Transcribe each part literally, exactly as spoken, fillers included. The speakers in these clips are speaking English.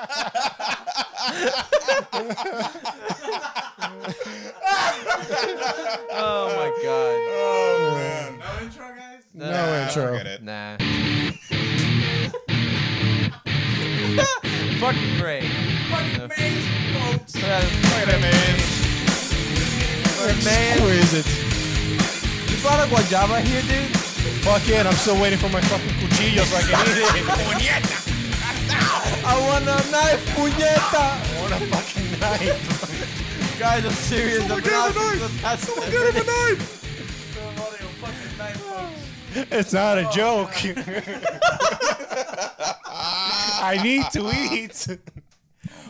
Oh my god. Oh man. No intro, guys? No, no intro. Forget it. Nah. Fucking great. Fucking amazing, folks. Look at that, man. Fucking man. Where is it? You brought a guayaba here, dude? Fuck it. I'm still waiting for my fucking cuchillo so I can eat it. Puñeta. I want a knife, puñeta. I want a fucking knife. You guys are serious. Someone get him a knife. Someone get him a knife. Don't want a fucking knife, folks. It's not a joke. I need to eat.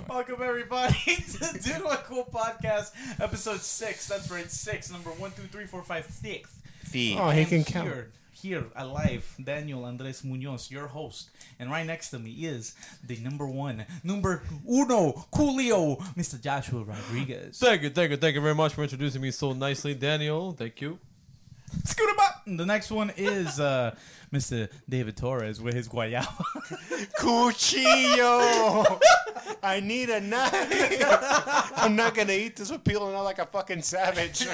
Welcome, everybody, to Dude What Cool Podcast, episode six. That's right, six, number one, two, three, four, five, six. Feet. Oh, he can count. Here, here, alive, Daniel Andres Muñoz, your host. And right next to me is the number one, number uno, coolio, Mister Joshua Rodriguez. Thank you, thank you, thank you very much for introducing me so nicely, Daniel. Thank you. Scoot him up. The next one is uh, Mister David Torres with his guayaba. Cuchillo. I need a knife. I'm not gonna eat this with peeling out like a fucking savage.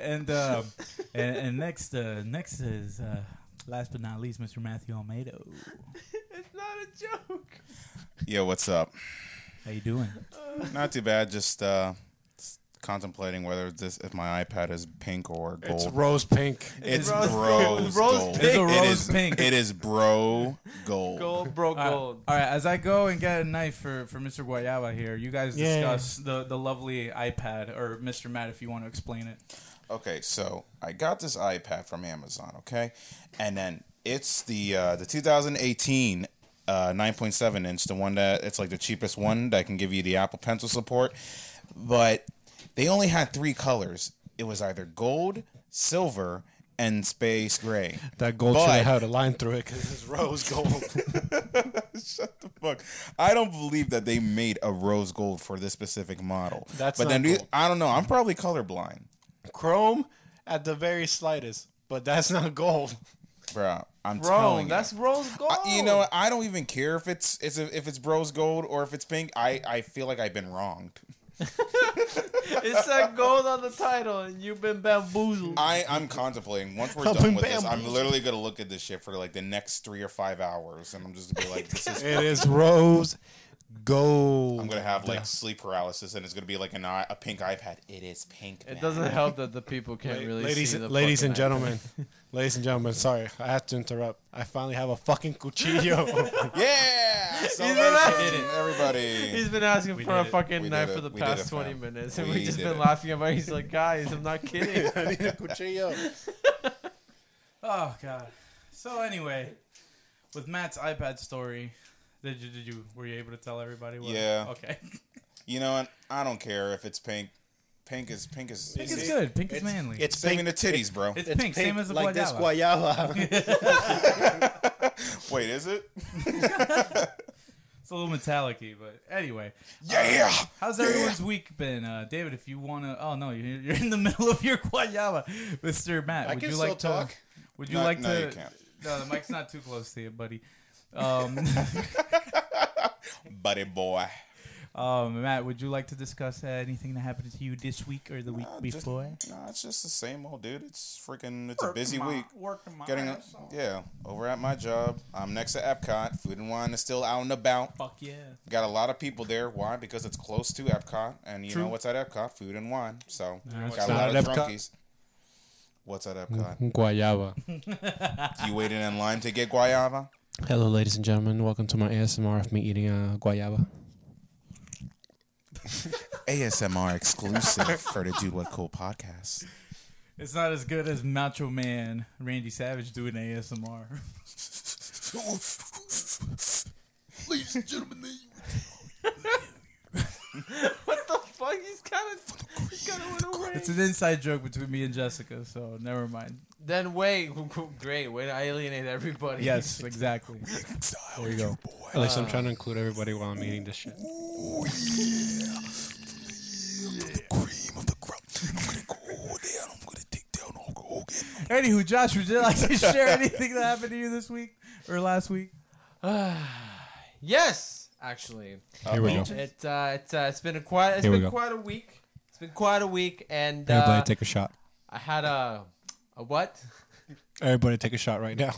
and, uh, and and next uh, next is uh, last but not least, Mister Matthew Almeida. It's not a joke. Yo, what's up? How you doing? Uh, not too bad. Just. Uh... Contemplating whether this, if my iPad is pink or gold. It's rose pink. It's, it's rose, rose gold. Pink. It's a rose it is, pink. It is bro gold. Gold, bro gold. All right. All right, as I go and get a knife for, for Mister Guayaba here, you guys discuss yeah. the, the lovely iPad, or Mister Matt, if you want to explain it. Okay, so I got this iPad from Amazon, okay? And then it's the uh, the two thousand eighteen uh, nine point seven inch, the one that, it's like the cheapest one that can give you the Apple Pencil support, but they only had three colors. It was either gold, silver, and space gray. That gold should have had a line through it because it's rose gold. Shut the fuck. I don't believe that they made a rose gold for this specific model. That's but then gold. I don't know. I'm probably colorblind. Chrome at the very slightest, but that's not gold. Bro, I'm Bro, telling you. That's rose gold. I, you know, I don't even care if it's, it's a, if it's rose gold or if it's pink. I, I feel like I've been wronged. It said gold on the title, and you've been bamboozled. I, I'm contemplating. Once we're I've done with bamboozled. this, I'm literally going to look at this shit for like the next three or five hours, and I'm just going to be like, this is... It is rose gold. I'm going to have like sleep paralysis, and it's going to be like an eye, a pink iPad. It is pink. It man. doesn't help that the people can't La- really ladies, see the Ladies and gentlemen, ladies and gentlemen, sorry, I have to interrupt. I finally have a fucking cuchillo. Yeah! So He's been asking, everybody. He's been asking we for a fucking we knife for the we past twenty fam. minutes, and we we've just been it. laughing about it. He's like, guys, I'm not kidding. I need a cuchillo. Oh, God. So, anyway, with Matt's iPad story, did you, did you were you able to tell everybody? What yeah. It? Okay. You know, and I don't care if it's pink. Pink is pink is pink is good. Pink is manly. It's, it's saving the titties, bro. It's, it's pink, pink, same as the like guayaba. This guayaba. Wait, is it? It's a little metallic-y, but anyway. Yeah. Uh, how's everyone's yeah. week been, uh, David? If you wanna, oh no, you're, you're in the middle of your guayaba, Mister Matt. I would can you still like talk. To, would you no, like no, to? No, you can't. No, the mic's not too close to you, buddy. Um, buddy boy. Um, Matt, would you like to discuss uh, anything that happened to you this week or the week nah, before? No, nah, it's just the same old dude. It's freaking, it's work a busy my, week. Working my Getting ass a, off. Yeah, over at my job. I'm next to Epcot. Food and Wine is still out and about. Fuck yeah. Got a lot of people there. Why? Because it's close to Epcot. And you True. know what's at Epcot? Food and Wine. So, no, got a lot of drunkies. What's at Epcot? Guayaba. You waiting in line to get guayaba? Hello, ladies and gentlemen. Welcome to my A S M R of me eating a uh, guayaba. A S M R exclusive for the Dude What Cool Podcast. It's not as good as Macho Man Randy Savage doing A S M R. Ladies and gentlemen, what the fuck? He's kind of he's kind of went away. It's an inside joke between me and Jessica, so never mind. Then wait, great way to alienate everybody. Yes, exactly. Here we go. Boy. At least I'm trying to include everybody while I'm eating this shit. Oh yeah, yeah. The cream of the crop. I'm gonna go down. I'm gonna take down all the Anywho, Joshua, did you like to share anything that happened to you this week or last week? Uh, yes. actually. Here we go. It, uh, it's uh, it's been quite it's Here been quite a week. It's been quite a week, and uh, everybody take a shot. I had a a what? Everybody take a shot right now.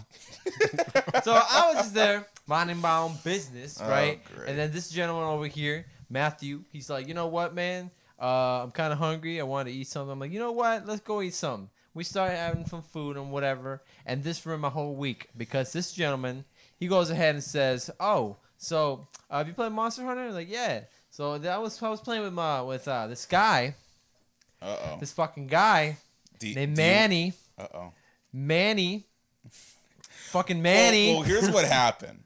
So I was just there minding my own business, right? Oh, and then this gentleman over here, Matthew, he's like, you know what, man? Uh, I'm kind of hungry. I want to eat something. I'm like, you know what? Let's go eat something. We started having some food and whatever, and this ruined my whole week because this gentleman, he goes ahead and says, "Oh, so uh, have you played Monster Hunter?" I'm like, yeah. So that was I was playing with my with uh, this guy, uh oh, this fucking guy D- named D- Manny. Uh oh, Manny, fucking Manny. Well, well here's what happened.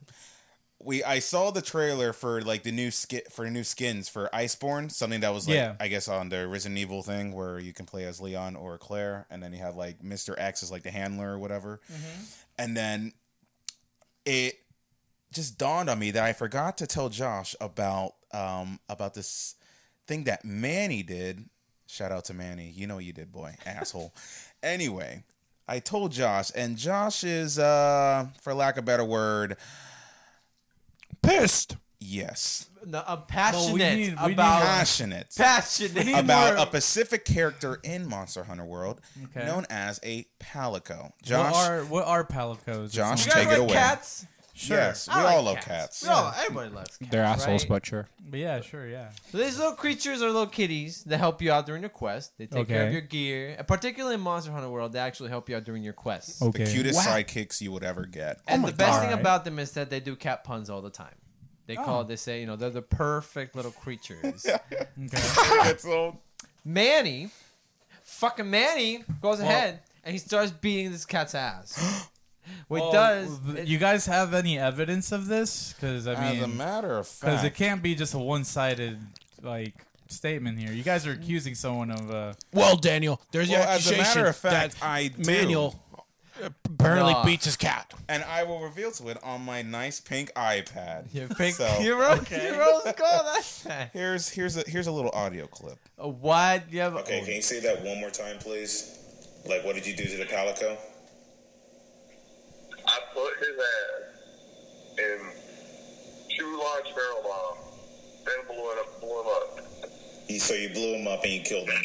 We I saw the trailer for like the new skit for new skins for Iceborne, something that was like yeah. I guess on the Resident Evil thing where you can play as Leon or Claire, and then you have like Mister X as like the handler or whatever, mm-hmm. and then it just dawned on me that I forgot to tell Josh about um about this thing that Manny did. Shout out to Manny, you know what you did, boy, asshole. Anyway, I told Josh, and Josh is uh for lack of a better word. Pissed. Yes. No, I'm passionate no, we need, we about passionate. Passionate about more. A specific character in Monster Hunter World okay. known as a palico. Josh, what are, what are palicos? Josh, take like it away. Cats? Sure. Yes, I we like all love cats. cats. Yeah. No, everybody loves cats. They're assholes, right? but sure. But yeah, sure, yeah. So these little creatures are little kitties that help you out during your quest. They take okay. care of your gear, and particularly in Monster Hunter World, they actually help you out during your quests. Okay. The cutest wow. sidekicks you would ever get. And oh the best God. thing right. about them is that they do cat puns all the time. They oh. call, they say, you know, they're the perfect little creatures. yeah. Okay. That's old. Manny, fucking Manny, goes well, ahead and he starts beating this cat's ass. Well, well, it does. It, you guys have any evidence of this? Because I mean, as a matter of fact, because it can't be just a one-sided like statement here. You guys are accusing someone of. Uh, well, Daniel, there's well, your as a matter of fact, I do. Manuel apparently nah. beats his cat, and I will reveal to it on my nice pink iPad. Your pink so, heroes, okay. heroes, go that's that. Here's here's a here's a little audio clip. Uh, why do you have? Okay, oh. can you say that one more time, please? Like, what did you do to the palico? I put his ass in two large barrel bombs, then blew it up, blew him up. So you blew him up and you killed him?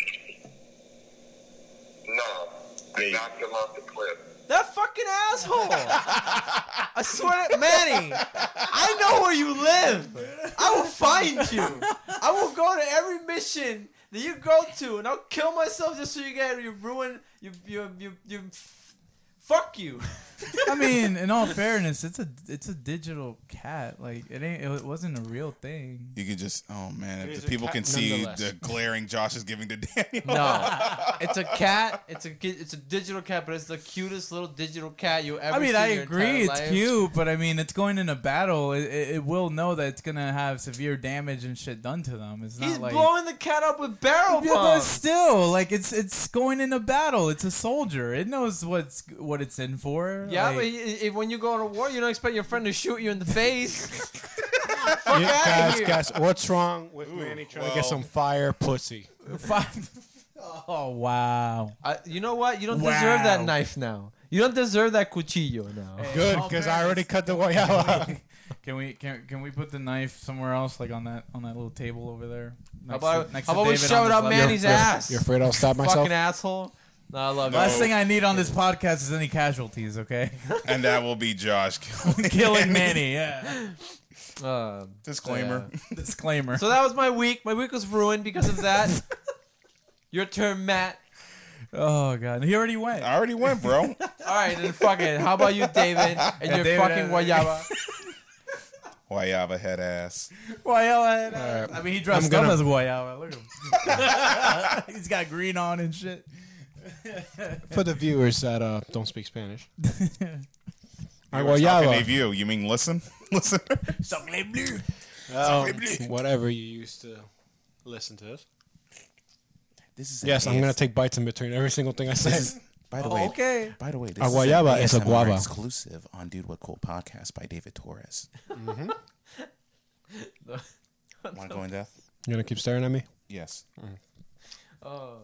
No, I knocked him off the cliff. That fucking asshole! I swear to Manny, I know where you live. I will find you. I will go to every mission that you go to, and I'll kill myself just so you get you ruin you you you you. Fuck you. I mean, in all fairness, it's a it's a digital cat. Like it ain't it wasn't a real thing. You can just oh man, if the people can see the glaring Josh is giving to Daniel. No. It's a cat. It's a it's a digital cat, but it's the cutest little digital cat you ever I mean, see I agree it's life. Cute, but I mean, it's going in a battle. It, it, it will know that it's going to have severe damage and shit done to them. It's not He's like He's blowing the cat up with barrel bombs. Yeah, but still, like it's it's going in a battle. It's a soldier. It knows what's what it's in for. Yeah, like, but if, when you go to war, you don't expect your friend to shoot you in the face. Fuck yeah, out of here. Guys, what's wrong with Ooh, Manny trying well. to get some fire pussy? Oh, wow. Uh, you know what? You don't wow. deserve that knife now. You don't deserve that cuchillo now. Hey, good, because I already cut the way out. Can we can can we put the knife somewhere else, like on that on that little table over there? Next how about, to, next how about to we shove it up Manny's you're, ass? You're afraid I'll stab myself? Fucking asshole. No, I love no. Last thing I need on this podcast is any casualties, okay? And that will be Josh killing, killing Manny. Yeah. Uh, disclaimer. Yeah. Disclaimer. So that was my week. My week was ruined because of that. Your turn, Matt. Oh God, he already went. I already went, bro. All right, then fuck it. How about you, David? And yeah, your David fucking guayaba. Guayaba head ass. Guayaba head ass. Right. I mean, he dressed gonna... up as a guayaba. Look at him. He's got green on and shit. For the viewers that uh, don't speak Spanish. All right, well, yeah. How can they view? You mean listen? Listen. um, whatever you used to listen to us. This is yes, I'm A S- going to take bites in between every single thing I say. By the oh, way, okay. By the way, this Aguayaba is, is a guava exclusive on Dude What Cool Podcast by David Torres. Mm-hmm. Want to go in depth? You're going to keep staring at me? Yes. Mm. Oh.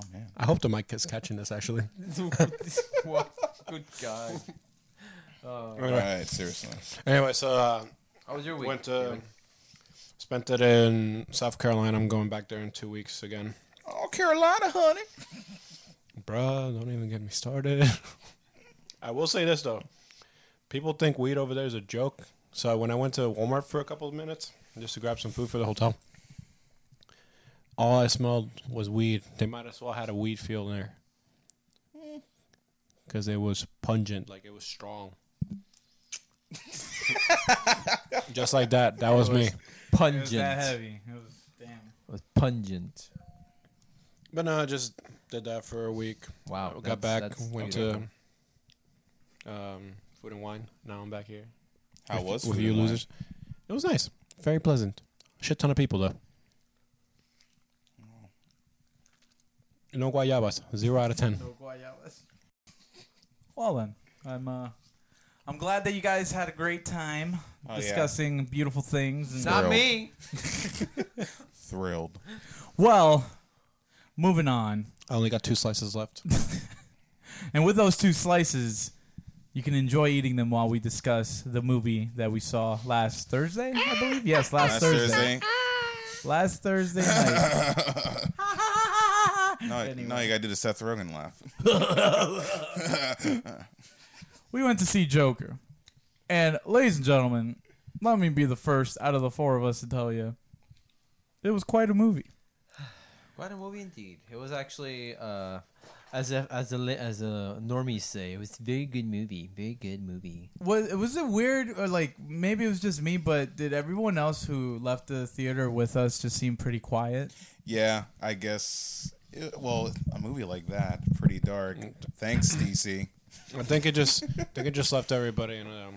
Oh, man. I hope the mic is catching this, actually. What? Good God. Oh. All right, seriously. Anyway, so uh, How was your week? Went to, yeah. Spent it in South Carolina. I'm going back there in two weeks again. Oh, Carolina, honey. Bruh, don't even get me started. I will say this, though. People think weed over there is a joke. So when I went to Walmart for a couple of minutes, just to grab some food for the hotel, all I smelled was weed. They might as well had a weed field in there. Because it was pungent, like it was strong. Just like that. That was, was me. Pungent. It was that heavy. It was, damn. It was pungent. But no, I just did that for a week. Wow. I got back, went to um, Food and Wine. Now I'm back here. How was it? With you losers. It was nice. Very pleasant. Shit ton of people, though. Oh. No guayabas. Zero out of ten. No guayabas. Well, then. I'm, uh, I'm glad that you guys had a great time oh, discussing yeah. beautiful things. And not me. Thrilled. Well, moving on. I only got two slices left. And with those two slices... You can enjoy eating them while we discuss the movie that we saw last Thursday, I believe. Yes, last, last Thursday. Thursday. Last Thursday night. no, anyway. no, you gotta do the Seth Rogen laugh. We went to see Joker. And, ladies and gentlemen, let me be the first out of the four of us to tell you, it was quite a movie. Quite a movie indeed. It was actually... Uh, As a as a as a normies say, it was a very good movie. Very good movie. Was was it weird, or like maybe it was just me? But did everyone else who left the theater with us just seem pretty quiet? Yeah, I guess. It, well, a movie like that, pretty dark. Thanks, D C. I think it just I think it just left everybody in a, um,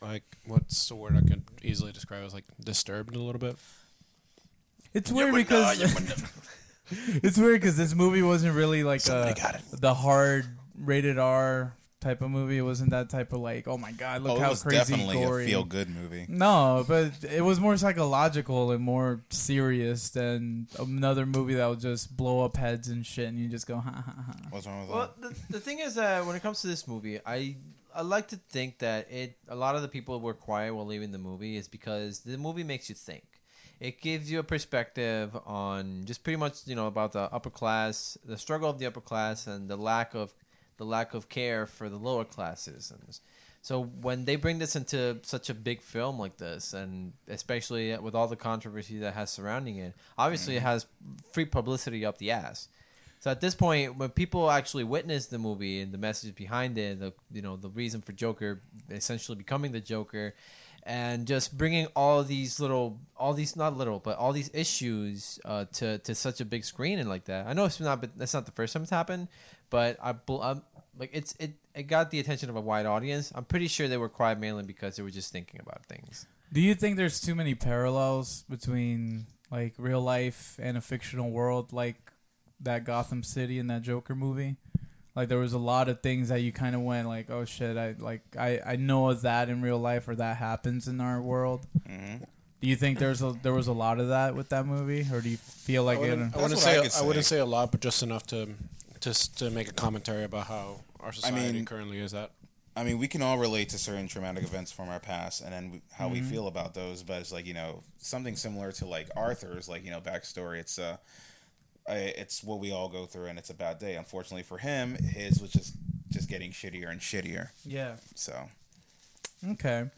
like what's the word I could easily describe as like disturbed a little bit. It's weird yeah, because. Uh, yeah, It's weird because this movie wasn't really like a, the hard rated R type of movie. It wasn't that type of like, oh my god, look oh, how crazy gory. It was definitely a feel-good movie. No, but it was more psychological and more serious than another movie that would just blow up heads and shit and you just go, ha, ha, ha. What's wrong with well, that? Well, the, the thing is that when it comes to this movie, I I like to think that it a lot of the people who were quiet while leaving the movie is because the movie makes you think. It gives you a perspective on just pretty much, you know, about the upper class, the struggle of the upper class, and the lack of the lack of care for the lower class citizens. So when they bring this into such a big film like this, and especially with all the controversy that has surrounding it, obviously it has free publicity up the ass. So at this point, when people actually witness the movie and the message behind it, the you know the reason for Joker essentially becoming the Joker. And just bringing all these little, all these not little, but all these issues uh, to to such a big screen and like that. I know it's not, but that's not the first time it's happened. But I, I'm, like it's it, it got the attention of a wide audience. I'm pretty sure they were quiet mainly because they were just thinking about things. Do you think there's too many parallels between like real life and a fictional world, like that Gotham City and that Joker movie? Like there was a lot of things that you kind of went like, oh shit, I like I, I know of that in real life or that happens in our world. Mm-hmm. Do you think there's a, there was a lot of that with that movie, or do you feel like I wouldn't, it? I wouldn't say I, say I wouldn't say a lot, but just enough to just to make a commentary about how our society I mean, currently is at. I mean, we can all relate to certain traumatic events from our past, and then how mm-hmm. we feel about those. But it's like you know something similar to like Arthur's like you know backstory. It's uh. I, it's what we all go through, and it's a bad day. Unfortunately for him, his was just, just getting shittier and shittier. Yeah. So. Okay.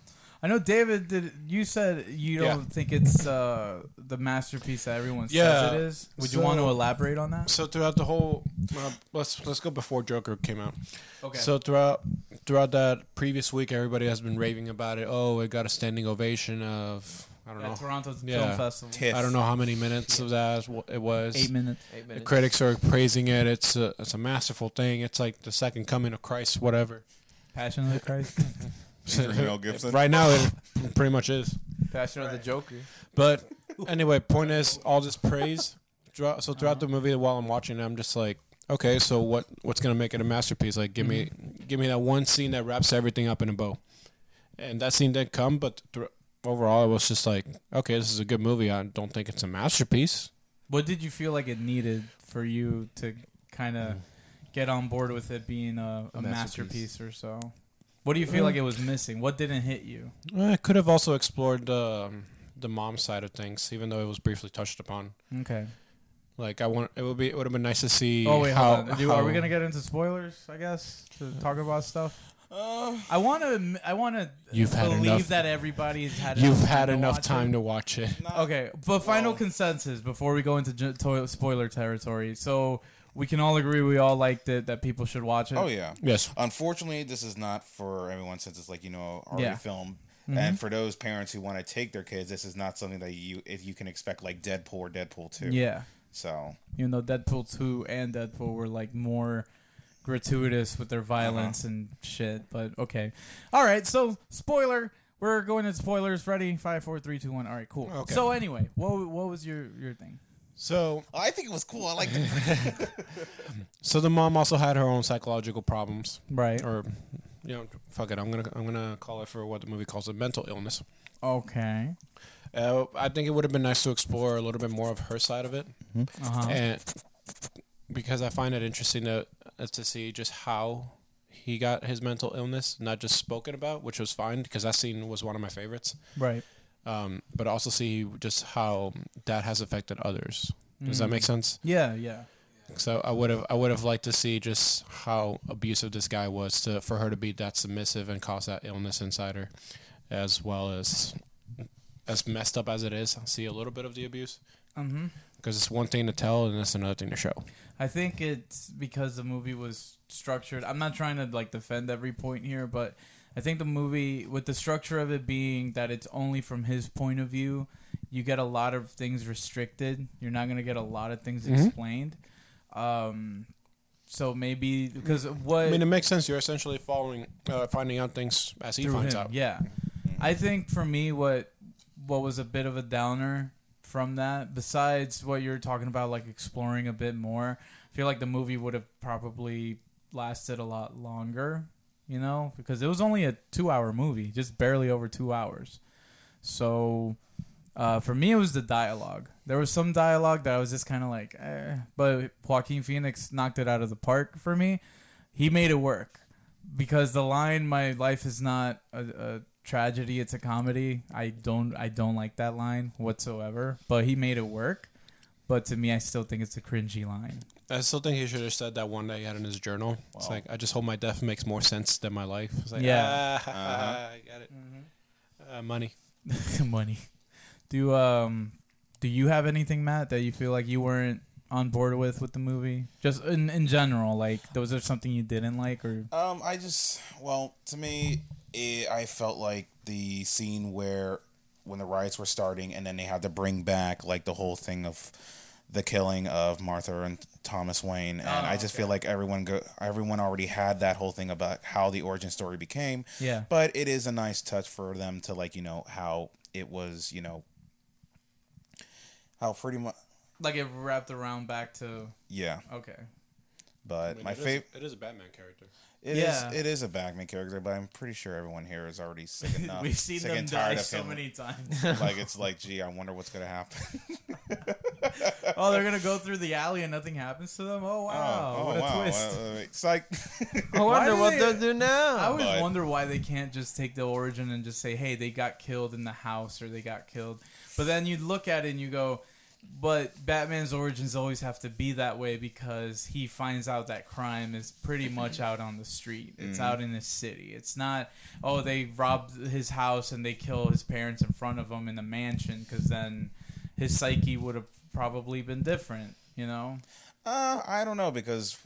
I know, David, did, you said you don't yeah. think it's uh, the masterpiece that everyone yeah. says it is. Would so, you want to elaborate on that? So throughout the whole... Uh, let's let's go before Joker came out. Okay. So throughout throughout that previous week, everybody has been raving about it. Oh, it got a standing ovation of... I don't At know. Toronto yeah. Film Festival. Tiff. I don't know how many minutes of that it was. Eight minutes. Eight minutes. The critics are praising it. It's a, it's a masterful thing. It's like the second coming of Christ, whatever. Passion of the Christ. Right now, it pretty much is. Passion right. of the Joker. But anyway, point is, all this praise. So throughout the movie, while I'm watching it, I'm just like, okay, so what? What's gonna make it a masterpiece? Like, give mm-hmm. me, give me that one scene that wraps everything up in a bow. And that scene didn't come, but. Th- Overall, it was just like, okay, this is a good movie. I don't think it's a masterpiece. What did you feel like it needed for you to kind of mm. get on board with it being a, a masterpiece. masterpiece or so? What do you feel like it was missing? What didn't hit you? I could have also explored um, the mom side of things, even though it was briefly touched upon. Okay. Like I want, it would be, it would have been nice to see. Oh wait, how, hold on. How, are we gonna get into spoilers? I guess to talk about stuff. Uh, I want to. I want to. You've had believe enough, that everybody's had. You've had enough time to watch it. Okay, but final well. consensus before we go into j- to- spoiler territory. So. We can all agree we all liked it, that people should watch it. Oh, yeah. Yes. Unfortunately, this is not for everyone since it's like, you know, already yeah. filmed. Mm-hmm. And for those parents who want to take their kids, this is not something that you if you can expect like Deadpool or Deadpool two. Yeah. So. Even though Deadpool two and Deadpool were like more gratuitous with their violence uh-huh. and shit. But okay. All right. So, spoiler. We're going into spoilers. Ready? Five, four, three, two, one. All right. Cool. Okay. So, anyway, what what was your, your thing? So oh, I think it was cool. I liked it. So the mom also had her own psychological problems, right? Or, you know, fuck it. I'm gonna I'm gonna call it for what the movie calls a mental illness. Okay. Uh, I think it would have been nice to explore a little bit more of her side of it, mm-hmm. uh-huh. and because I find it interesting to uh, to see just how he got his mental illness, not just spoken about, which was fine because that scene was one of my favorites. Right. Um, but also see just how that has affected others. Does mm. that make sense? Yeah, yeah. So I would have, I would have liked to see just how abusive this guy was to for her to be that submissive and cause that illness inside her, as well as as messed up as it is. I see a little bit of the abuse because mm-hmm. it's one thing to tell and it's another thing to show. I think it's because the movie was structured. I'm not trying to like defend every point here, but. I think the movie, with the structure of it being that it's only from his point of view, you get a lot of things restricted. You're not going to get a lot of things mm-hmm. explained. Um, so maybe, because what... I mean, it makes sense. You're essentially following, uh, finding out things as he finds him. out. Yeah. I think for me, what what was a bit of a downer from that, besides what you're talking about, like exploring a bit more, I feel like the movie would have probably lasted a lot longer. You know, because it was only a two-hour movie, just barely over two hours. So, uh, for me, it was the dialogue. There was some dialogue that I was just kind of like, eh. But Joaquin Phoenix knocked it out of the park for me. He made it work. Because the line, my life is not a, a tragedy, it's a comedy. I don't, I don't like that line whatsoever. But he made it work. But to me, I still think it's a cringy line. I still think he should have said that one that he had in his journal. Wow. It's like, I just hope my death makes more sense than my life. It's like, yeah. Ah, uh-huh. I got it. Mm-hmm. Uh, money. Money. Do um, do you have anything, Matt, that you feel like you weren't on board with with the movie? Just in, in general, like, was there something you didn't like? Or um, I just, well, to me, it, I felt like the scene where, when the riots were starting, and then they had to bring back, like, the whole thing of... the killing of Martha and Thomas Wayne, and oh, I just okay. feel like everyone go, everyone already had that whole thing about how the origin story became. Yeah. But it is a nice touch for them to like, you know, how it was, you know, how pretty much like it wrapped around back to yeah. Okay. But I mean, my favorite, it is a Batman character. It yeah. is. It is a Batman character, but I'm pretty sure everyone here is already sick enough. We've seen sick them die so many times. Like it's like, gee, I wonder what's gonna happen. Oh, they're gonna go through the alley and nothing happens to them. Oh wow! Oh, oh, what a wow. twist! Uh, it's like I wonder what they'll do now. I always but. wonder why they can't just take the origin and just say, "Hey, they got killed in the house," or "They got killed." But then you look at it and you go. But Batman's origins always have to be that way because he finds out that crime is pretty much out on the street. It's mm. out in the city. It's not, oh, they robbed his house and they kill his parents in front of him in the mansion because then his psyche would have probably been different, you know? Uh, I don't know because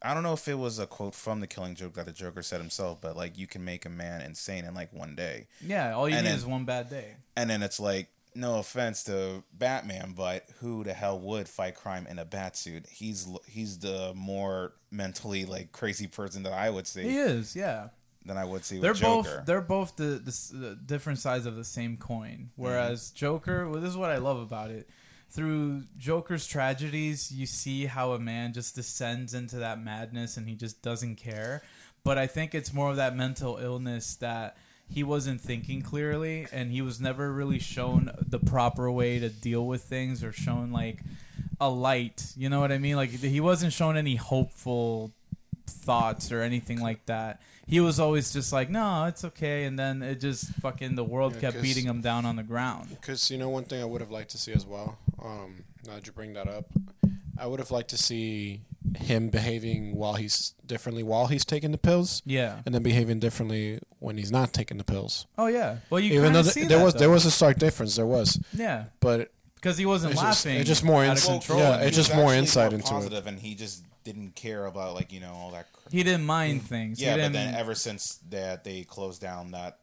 I don't know if it was a quote from The Killing Joke that the Joker said himself, but, like, you can make a man insane in, like, one day. Yeah, all you and need then, is one bad day. And then it's like, no offense to Batman, but who the hell would fight crime in a bat suit? He's he's the more mentally like crazy person that I would see. He is, yeah. Than I would see they're with Joker. Both, they're both the, the, the different sides of the same coin. Whereas mm-hmm. Joker, well, this is what I love about it. Through Joker's tragedies, you see how a man just descends into that madness and he just doesn't care. But I think it's more of that mental illness that... he wasn't thinking clearly, and he was never really shown the proper way to deal with things or shown, like, a light. You know what I mean? Like, he wasn't shown any hopeful thoughts or anything like that. He was always just like, no, it's okay. And then it just fucking the world yeah, kept beating him down on the ground. Because, you know, one thing I would have liked to see as well, um, now that you bring that up, I would have liked to see him behaving while he's differently while he's taking the pills. Yeah. And then behaving differently when he's not taking the pills. Oh, yeah. Well, you even though the, see there that, was though. There was a stark difference. There was. Yeah. But because he wasn't it's laughing. Just, it's just more insight. Yeah, it's just more insight more into positive it. And he just didn't care about, like, you know, all that. Cr- he didn't mind mm. things. Yeah, but then ever since that they closed down that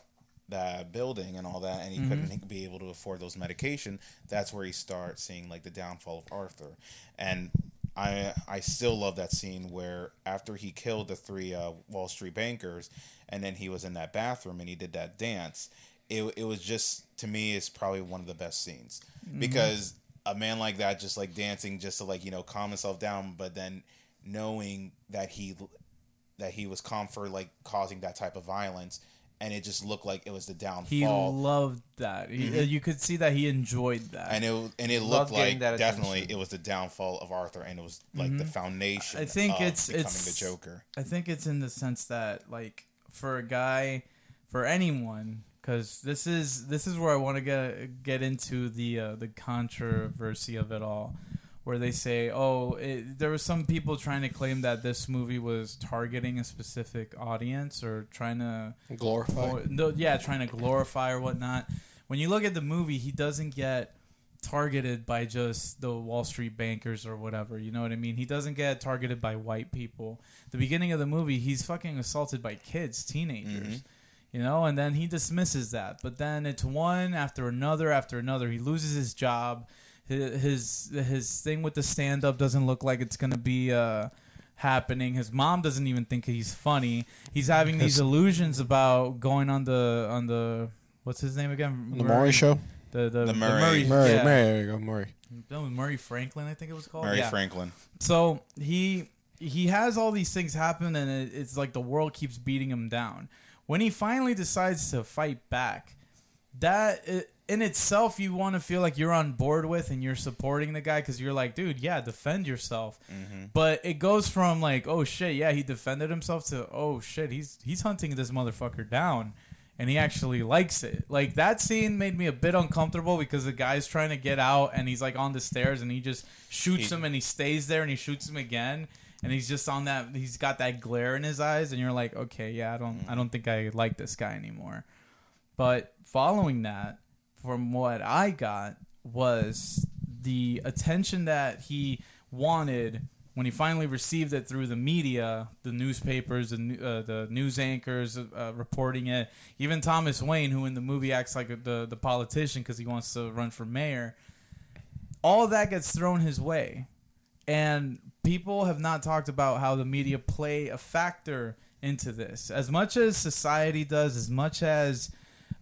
that building and all that, and he mm-hmm. couldn't be able to afford those medication, that's where he starts seeing, like, the downfall of Arthur. And I I still love that scene where after he killed the three uh, Wall Street bankers, and then he was in that bathroom and he did that dance. It it was just, to me, it's probably one of the best scenes. Mm-hmm. Because a man like that just, like, dancing just to, like, you know, calm himself down, but then knowing that he that he was calm for, like, causing that type of violence, and it just looked like it was the downfall. He loved that. Mm-hmm. He, you could see that he enjoyed that. And it and it looked like definitely attention. It was the downfall of Arthur, and it was like mm-hmm. the foundation I think of it's, becoming it's, the Joker. I think it's in the sense that, like, for a guy, for anyone, because this is this is where I want to get get into the uh, the controversy of it all, where they say, oh, it, there were some people trying to claim that this movie was targeting a specific audience or trying to... Glorify? Or, no, yeah, trying to glorify or whatnot. When you look at the movie, he doesn't get targeted by just the Wall Street bankers or whatever. You know what I mean? He doesn't get targeted by white people. The beginning of the movie, he's fucking assaulted by kids, teenagers. Mm-hmm. You know, and then he dismisses that. But then it's one after another after another. He loses his job. His his thing with the stand-up doesn't look like it's going to be uh, happening. His mom doesn't even think he's funny. He's having these illusions about going on the... on the what's his name again? The Murray, Murray Show? The, the, the Murray. The Murray, Murray, yeah. Murray, there you go, Murray. No, Murray Franklin, I think it was called. Murray yeah. Franklin. So he, he has all these things happen, and it, it's like the world keeps beating him down. When he finally decides to fight back, that... It, in itself, you want to feel like you're on board with and you're supporting the guy because you're like, dude, yeah, defend yourself. Mm-hmm. But it goes from like, oh, shit, yeah, he defended himself to, oh, shit, he's he's hunting this motherfucker down and he actually likes it. Like, that scene made me a bit uncomfortable because the guy's trying to get out and he's like on the stairs and he just shoots he- him and he stays there and he shoots him again. And he's just on that. He's got that glare in his eyes and you're like, OK, yeah, I don't I don't think I like this guy anymore. But following that, from what I got, was the attention that he wanted when he finally received it through the media, the newspapers, the, uh, the news anchors uh, reporting it. Even Thomas Wayne, who in the movie acts like the, the politician because he wants to run for mayor. All that gets thrown his way. And people have not talked about how the media play a factor into this. As much as society does, as much as...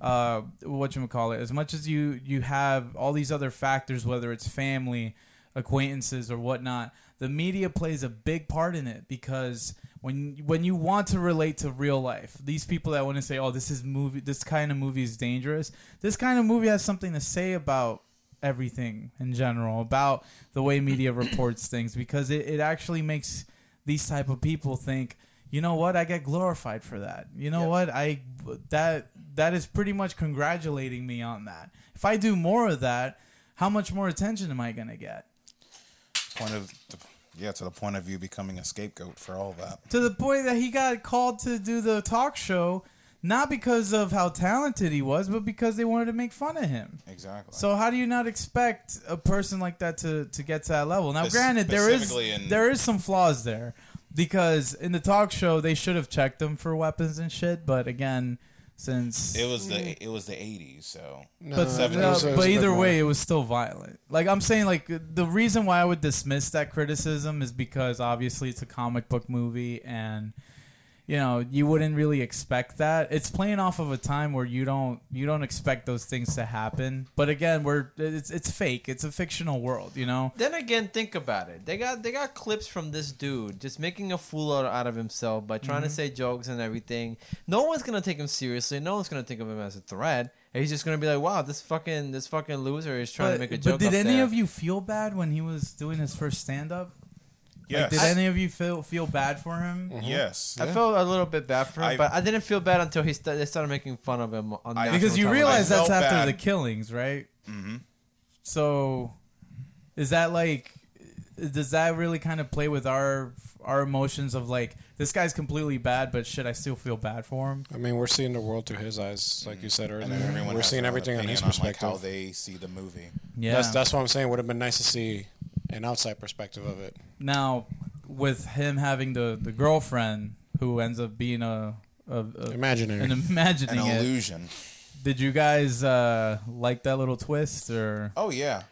Uh, whatchamacallit, as much as you, you have all these other factors, whether it's family, acquaintances, or whatnot, the media plays a big part in it because when when you want to relate to real life, these people that want to say, oh, this is movie, this kind of movie is dangerous, this kind of movie has something to say about everything in general, about the way media reports things, because it, it actually makes these type of people think, you know what? I get glorified for that. You know yep. what? I that that is pretty much congratulating me on that. If I do more of that, how much more attention am I gonna get? Point of the, yeah, to the point of you becoming a scapegoat for all that. To the point that he got called to do the talk show, not because of how talented he was, but because they wanted to make fun of him. Exactly. So how do you not expect a person like that to, to get to that level? Now, this, granted, there is in- there is some flaws there. Because in the talk show, they should have checked them for weapons and shit. But again, since it was the it was the eighties, so no, but, no, no, but either way, it was still violent. Like I'm saying, like the reason why I would dismiss that criticism is because obviously it's a comic book movie, and you know you wouldn't really expect that. It's playing off of a time where you don't you don't expect those things to happen. But again, we're it's it's fake. It's a fictional world, you know. Then again, think about it. They got they got clips from this dude just making a fool out of himself by trying mm-hmm. to say jokes and everything. No one's gonna take him seriously. No one's gonna think of him as a threat. And he's just gonna be like, "Wow, this fucking this fucking loser is trying but, to make a joke." But did up any there. of you feel bad when he was doing his first stand up? Yes. Like, did any of you feel feel bad for him? Mm-hmm. Yes. I yeah. felt a little bit bad for him, I, but I didn't feel bad until he st- they started making fun of him. On I, because you realize that's after bad. the killings, right? Mm-hmm. So, is that like, does that really kind of play with our our emotions of like, this guy's completely bad, but should I still feel bad for him? I mean, we're seeing the world through his eyes, like mm-hmm. you said earlier. And we're seeing everything on his perspective. On like how they see the movie. Yeah, that's, that's what I'm saying. Would have been nice to see an outside perspective of it. Now, with him having the, the girlfriend who ends up being a, a, a imaginary, an imagining an illusion. It, did you guys uh, like that little twist? Or oh yeah.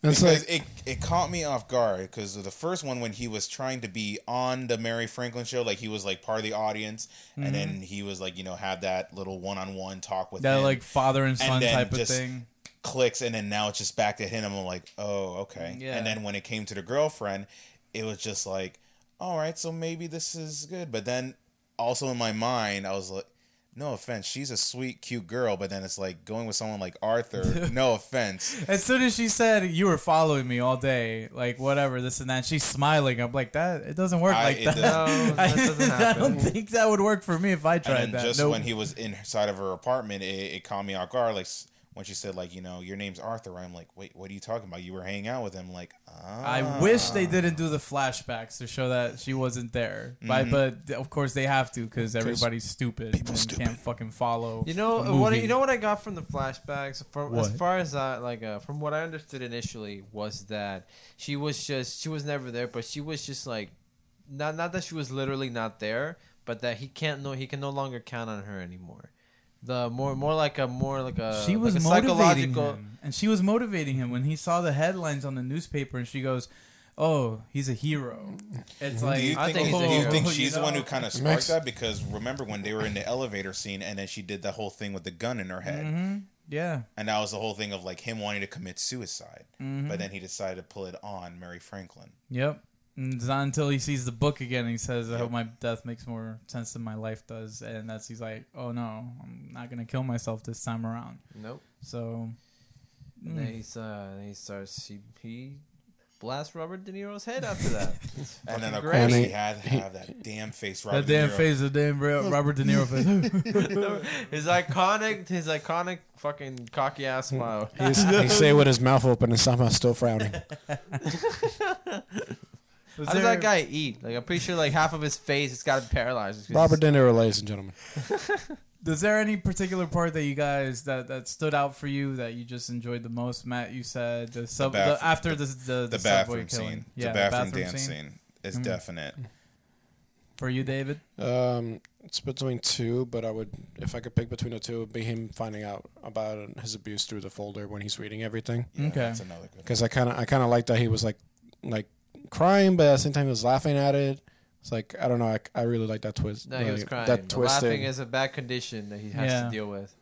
Because like, it, it caught me off guard, because the first one when he was trying to be on the Mary Franklin show, like he was like part of the audience, mm-hmm. and then he was like, you know, had that little one-on-one talk with that him, like father and son and type of thing. Clicks, and then now it's just back to him. I'm like, oh, okay. Yeah. And then when it came to the girlfriend, it was just like, all right, so maybe this is good. But then also in my mind, I was like, no offense, she's a sweet, cute girl, but then it's like going with someone like Arthur, no offense. As soon as she said, you were following me all day, like whatever, this and that, she's smiling. I'm like, that, it doesn't work I, like that. Doesn't, no, that doesn't happen. I don't think that would work for me if I tried and that. Just nope. When he was inside of her apartment, it, it caught me off guard. Like, when she said, like, you know, your name's Arthur, I'm like, wait, what are you talking about? You were hanging out with him. Like, ah. I wish they didn't do the flashbacks to show that she wasn't there. Mm-hmm. By, but, of course, they have to, because everybody's stupid and stupid. Can't fucking follow. You know what You know what I got from the flashbacks? From, as far as I, like, uh, from what I understood initially was that she was just, she was never there, but she was just, like, not not that she was literally not there, but that he can't no, he can no longer count on her anymore. The more, more like a more like a she was like a motivating him, and she was motivating him when he saw the headlines on the newspaper, and she goes, "Oh, he's a hero." It's like, do you think, I think, he's a hero. Do you think she's you know? the one who kind of sparked that? Because remember when they were in the elevator scene, and then she did that whole thing with the gun in her head. Mm-hmm. Yeah, and that was the whole thing of like him wanting to commit suicide, mm-hmm. but then he decided to pull it on Mary Franklin. Yep. It's not until he sees the book again and he says, I hope my death makes more sense than my life does. And that's he's like, oh, no, I'm not going to kill myself this time around. Nope. So. Mm. And then he's, uh, and he starts, he, he blasts Robert De Niro's head after that. And then, of course, he had to have that damn face. Robert that damn De Niro. face, the damn Robert De Niro face. his iconic, his iconic fucking cocky ass smile. He's, he say with his mouth open and somehow still frowning. Was How there... does that guy eat? Like, I'm pretty sure like half of his face has got to be paralyzed. Robert De Niro, ladies and gentlemen. Is there any particular part that you guys that, that stood out for you that you just enjoyed the most? Matt, you said the sub the bathroom, the, after the the, the, the bathroom scene, yeah, the bathroom, bathroom dance scene, scene is mm-hmm. definite. For you, David? Um, it's between two, but I would, if I could pick between the two, it would be him finding out about his abuse through the folder when he's reading everything. Yeah, okay, that's another good. Because I kind of I kind of liked that he was like like. crying, but at the same time he was laughing at it. It's like, I don't know, I, I really like that twist. No, really, he was crying. That twist laughing is a bad condition that he has yeah. to deal with.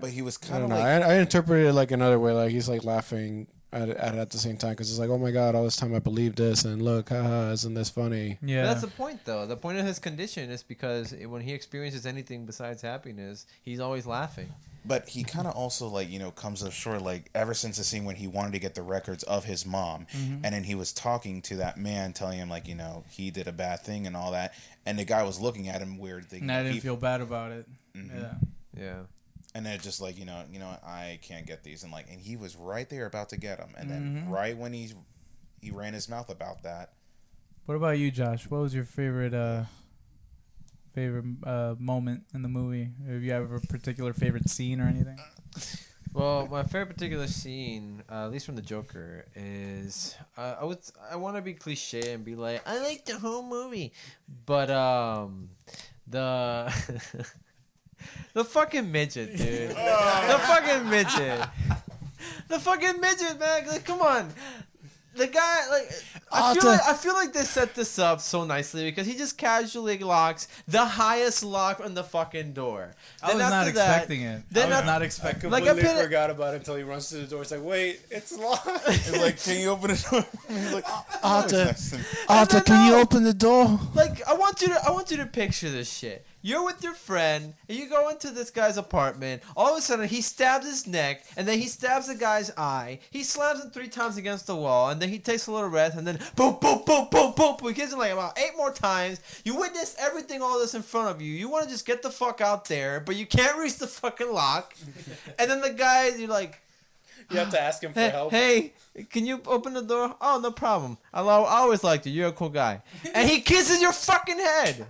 But he was kind of like... I, I interpreted it like another way. Like, he's like laughing at it at, at the same time because it's like, oh my God, all this time I believed this and look, haha, isn't this funny? Yeah. But that's the point, though. The point of his condition is because when he experiences anything besides happiness, he's always laughing. But he kind of also, like, you know, comes up short, like, ever since the scene when he wanted to get the records of his mom. Mm-hmm. And then he was talking to that man, telling him, like, you know, he did a bad thing and all that. And the guy was looking at him weird. Thinking, and I didn't he... feel bad about it. Mm-hmm. Yeah. Yeah. And then just, like, you know, you know, I can't get these. And, like, and he was right there about to get them. And then mm-hmm. right when he, he ran his mouth about that. What about you, Josh? What was your favorite... Uh... favorite uh, moment in the movie? Have you have a particular favorite scene or anything? Well, my favorite particular scene, uh, at least from the Joker, is uh, I would I want to be cliche and be like, I like the whole movie, but um, the the fucking midget, dude, oh. the fucking midget, the fucking midget, man, like, come on. The guy, like, I feel like, I feel like they set this up so nicely because he just casually locks the highest lock on the fucking door. Then I was after not that, expecting it. I was not, not expecting it. I completely like, I forgot about it until he runs to the door. It's like, wait, it's locked. It's like, can you open the door? He's like, Arthur, Arthur, can you open the door? Like, I want you to, I want you to picture this shit. You're with your friend, and you go into this guy's apartment. All of a sudden, he stabs his neck, and then he stabs the guy's eye. He slams it three times against the wall, and then he takes a little rest, and then boom, boom, boom, boom, boom. We get it like about eight more times. You witness everything, all this in front of you. You want to just get the fuck out there, but you can't reach the fucking lock. And then the guy, you're like... You have to ask him for hey, help. Hey, can you open the door? Oh, no problem. I always liked you. You're a cool guy. And he kisses your fucking head.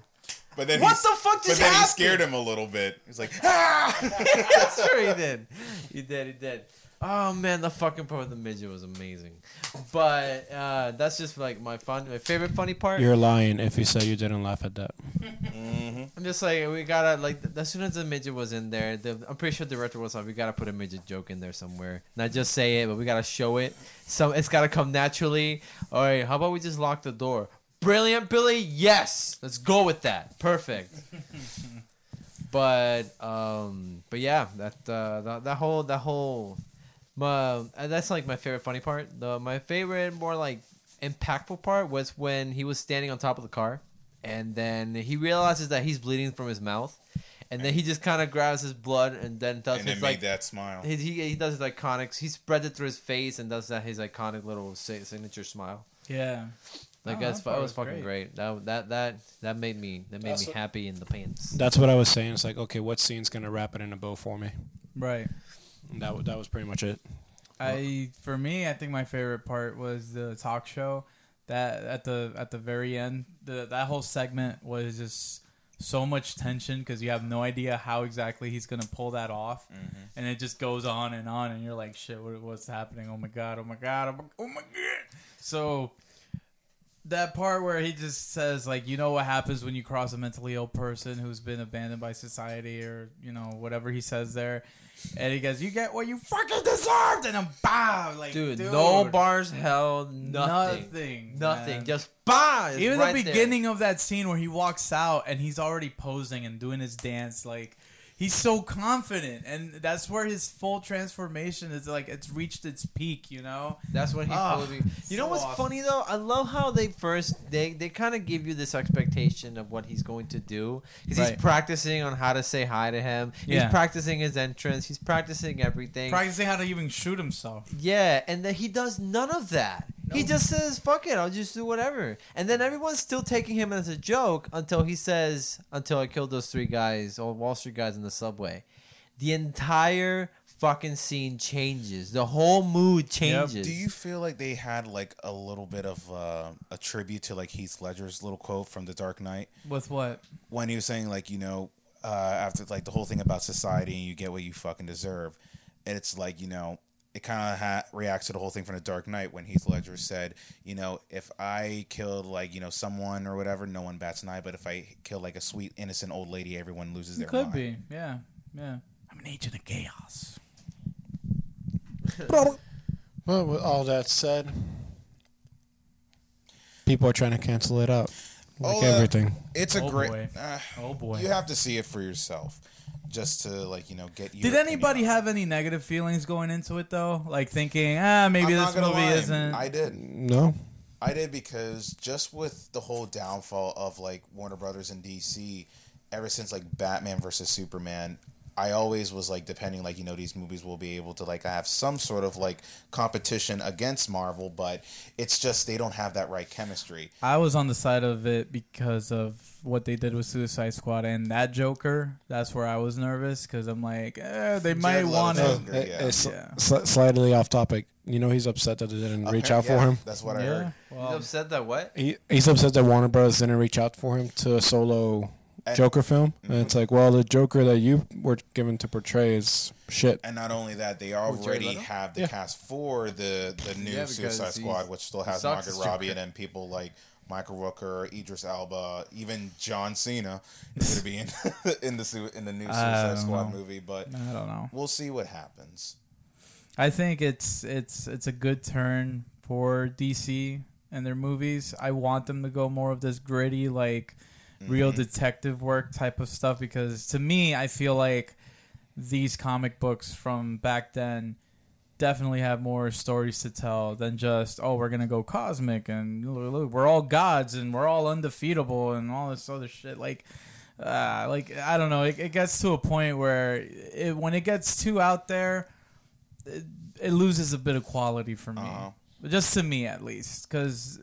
But then what the fuck just happened? But then he scared him a little bit. He's like, ah! That's true, he did. He did, he did. Oh, man, the fucking part with the midget was amazing. But uh, that's just, like, my fun, my favorite funny part. You're lying if you say you didn't laugh at that. Mm-hmm. I'm just like, we gotta, like, as soon as the midget was in there, the, I'm pretty sure the director was like, we gotta put a midget joke in there somewhere. Not just say it, but we gotta show it. So it's gotta come naturally. All right, how about we just lock the door? Brilliant, Billy. Yes, let's go with that. Perfect. but um, but yeah, that uh, that, that whole that whole, my, that's like my favorite funny part. The my favorite more like impactful part was when he was standing on top of the car, and then he realizes that he's bleeding from his mouth, and then he just kind of grabs his blood and then does and his, it like, made that smile. He he does his iconic. He spreads it through his face and does that his iconic little signature smile. Yeah. Like oh, that's that was fucking great. great. That that that that made me that made that's me happy in the pants. That's what I was saying. It's like, okay, what scene's gonna wrap it in a bow for me? Right. And that that was pretty much it. I for me, I think my favorite part was the talk show. That at the at the very end, the that whole segment was just so much tension because you have no idea how exactly he's gonna pull that off, mm-hmm. and it just goes on and on, and you're like, shit, what, what's happening? Oh my god! Oh my god! Oh my god! So. That part where he just says, like, you know what happens when you cross a mentally ill person who's been abandoned by society or, you know, whatever he says there. And he goes, you get what you fucking deserved. And I'm, bah! Like, dude, dude, no bars held, nothing. Nothing. Nothing. Man. Just, bah! Even right the beginning there. Of that scene where he walks out and he's already posing and doing his dance, like, he's so confident, and that's where his full transformation is. Like it's reached its peak, you know. That's when he. Oh, you so know what's awesome. Funny though? I love how they first they, they kind of give you this expectation of what he's going to do because right. he's practicing on how to say hi to him. Yeah. He's practicing his entrance. He's practicing everything. Practicing how to even shoot himself. Yeah, and then he does none of that. No. He just says, "Fuck it, I'll just do whatever." And then everyone's still taking him as a joke until he says, "Until I killed those three guys, old Wall Street guys in the." The subway, the entire fucking scene changes. The whole mood changes. Yep. Do you feel like they had like a little bit of uh, a tribute to like Heath Ledger's little quote from The Dark Knight? With what? When he was saying like, you know, uh, after like the whole thing about society and you get what you fucking deserve, and it's like, you know, it kind of ha- reacts to the whole thing from The Dark Knight when Heath Ledger said, you know, if I killed like, you know, someone or whatever, no one bats an eye. But if I kill like a sweet, innocent old lady, everyone loses their it could mind. Could be. Yeah. Yeah. I'm an agent of chaos. Well, with all that said, people are trying to cancel it out. Like oh, uh, everything. It's a oh great. Uh, oh, boy. You have to see it for yourself. Just to, like, you know, get you. Did anybody have any negative feelings going into it, though? Like, thinking, ah, maybe this movie isn't. I did. No. I did because just with the whole downfall of, like, Warner Brothers and D C, ever since, like, Batman versus Superman, I always was, like, depending, like, you know, these movies will be able to, like, have some sort of, like, competition against Marvel, but it's just they don't have that right chemistry. I was on the side of it because of what they did with Suicide Squad and that Joker. That's where I was nervous because I'm like, eh, they might want to. Yeah. Uh, sl- yeah. sl- slightly off topic. You know, he's upset that they didn't Apparently, reach out yeah, for him. That's what I yeah. heard. Well, he's upset that what? He, he's upset that Warner Bros. Didn't reach out for him to solo and, Joker film. Mm-hmm. And it's like, well, the Joker that you were given to portray is shit. And not only that, they already have the yeah. cast for the, the new yeah, Suicide Squad, which still has Margot Robbie and then people like Michael Rooker, Idris Elba, even John Cena is going to be in in the in the new Suicide Squad know. movie, but I don't know. We'll see what happens. I think it's it's it's a good turn for D C and their movies. I want them to go more of this gritty, like mm-hmm. real detective work type of stuff because to me, I feel like these comic books from back then definitely have more stories to tell than just, oh, we're going to go cosmic and we're all gods and we're all undefeatable and all this other shit. Like, uh, like, I don't know. It, it gets to a point where it, when it gets too out there, it, it loses a bit of quality for me. Uh-huh. Just to me, at least. Because